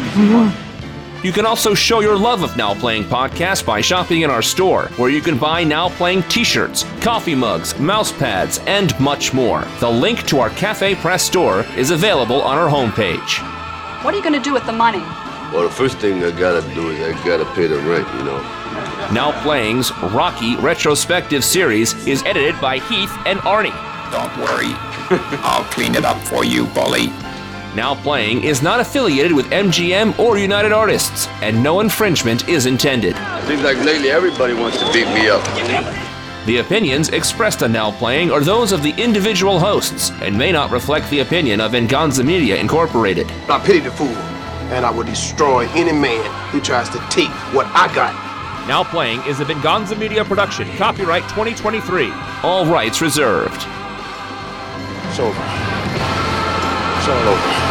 Give me some money. You can also show your love of Now Playing Podcast by shopping in our store, where you can buy Now Playing t-shirts, coffee mugs, mouse pads, and much more. The link to our Cafe Press store is available on our homepage. What are you going to do with the money? Well, the first thing I gotta do is I gotta pay the rent, you know. Now Playing's Rocky retrospective series is edited by Heath and Arnie. Don't worry, I'll clean it up for you, bully. Now Playing is not affiliated with M G M or United Artists, and no infringement is intended. Seems like lately everybody wants to beat me up. The opinions expressed on Now Playing are those of the individual hosts and may not reflect the opinion of Venganza Media Incorporated. I pity the fool, and I will destroy any man who tries to take what I got. Now Playing is a Venganza Media production, copyright twenty twenty-three, all rights reserved. It's over. It's all over.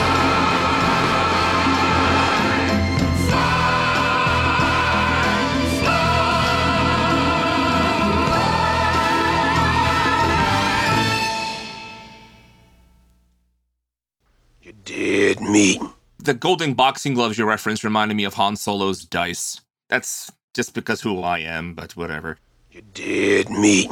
You did me. The golden boxing gloves you referenced reminded me of Han Solo's dice. That's just because who I am, but whatever. You did me.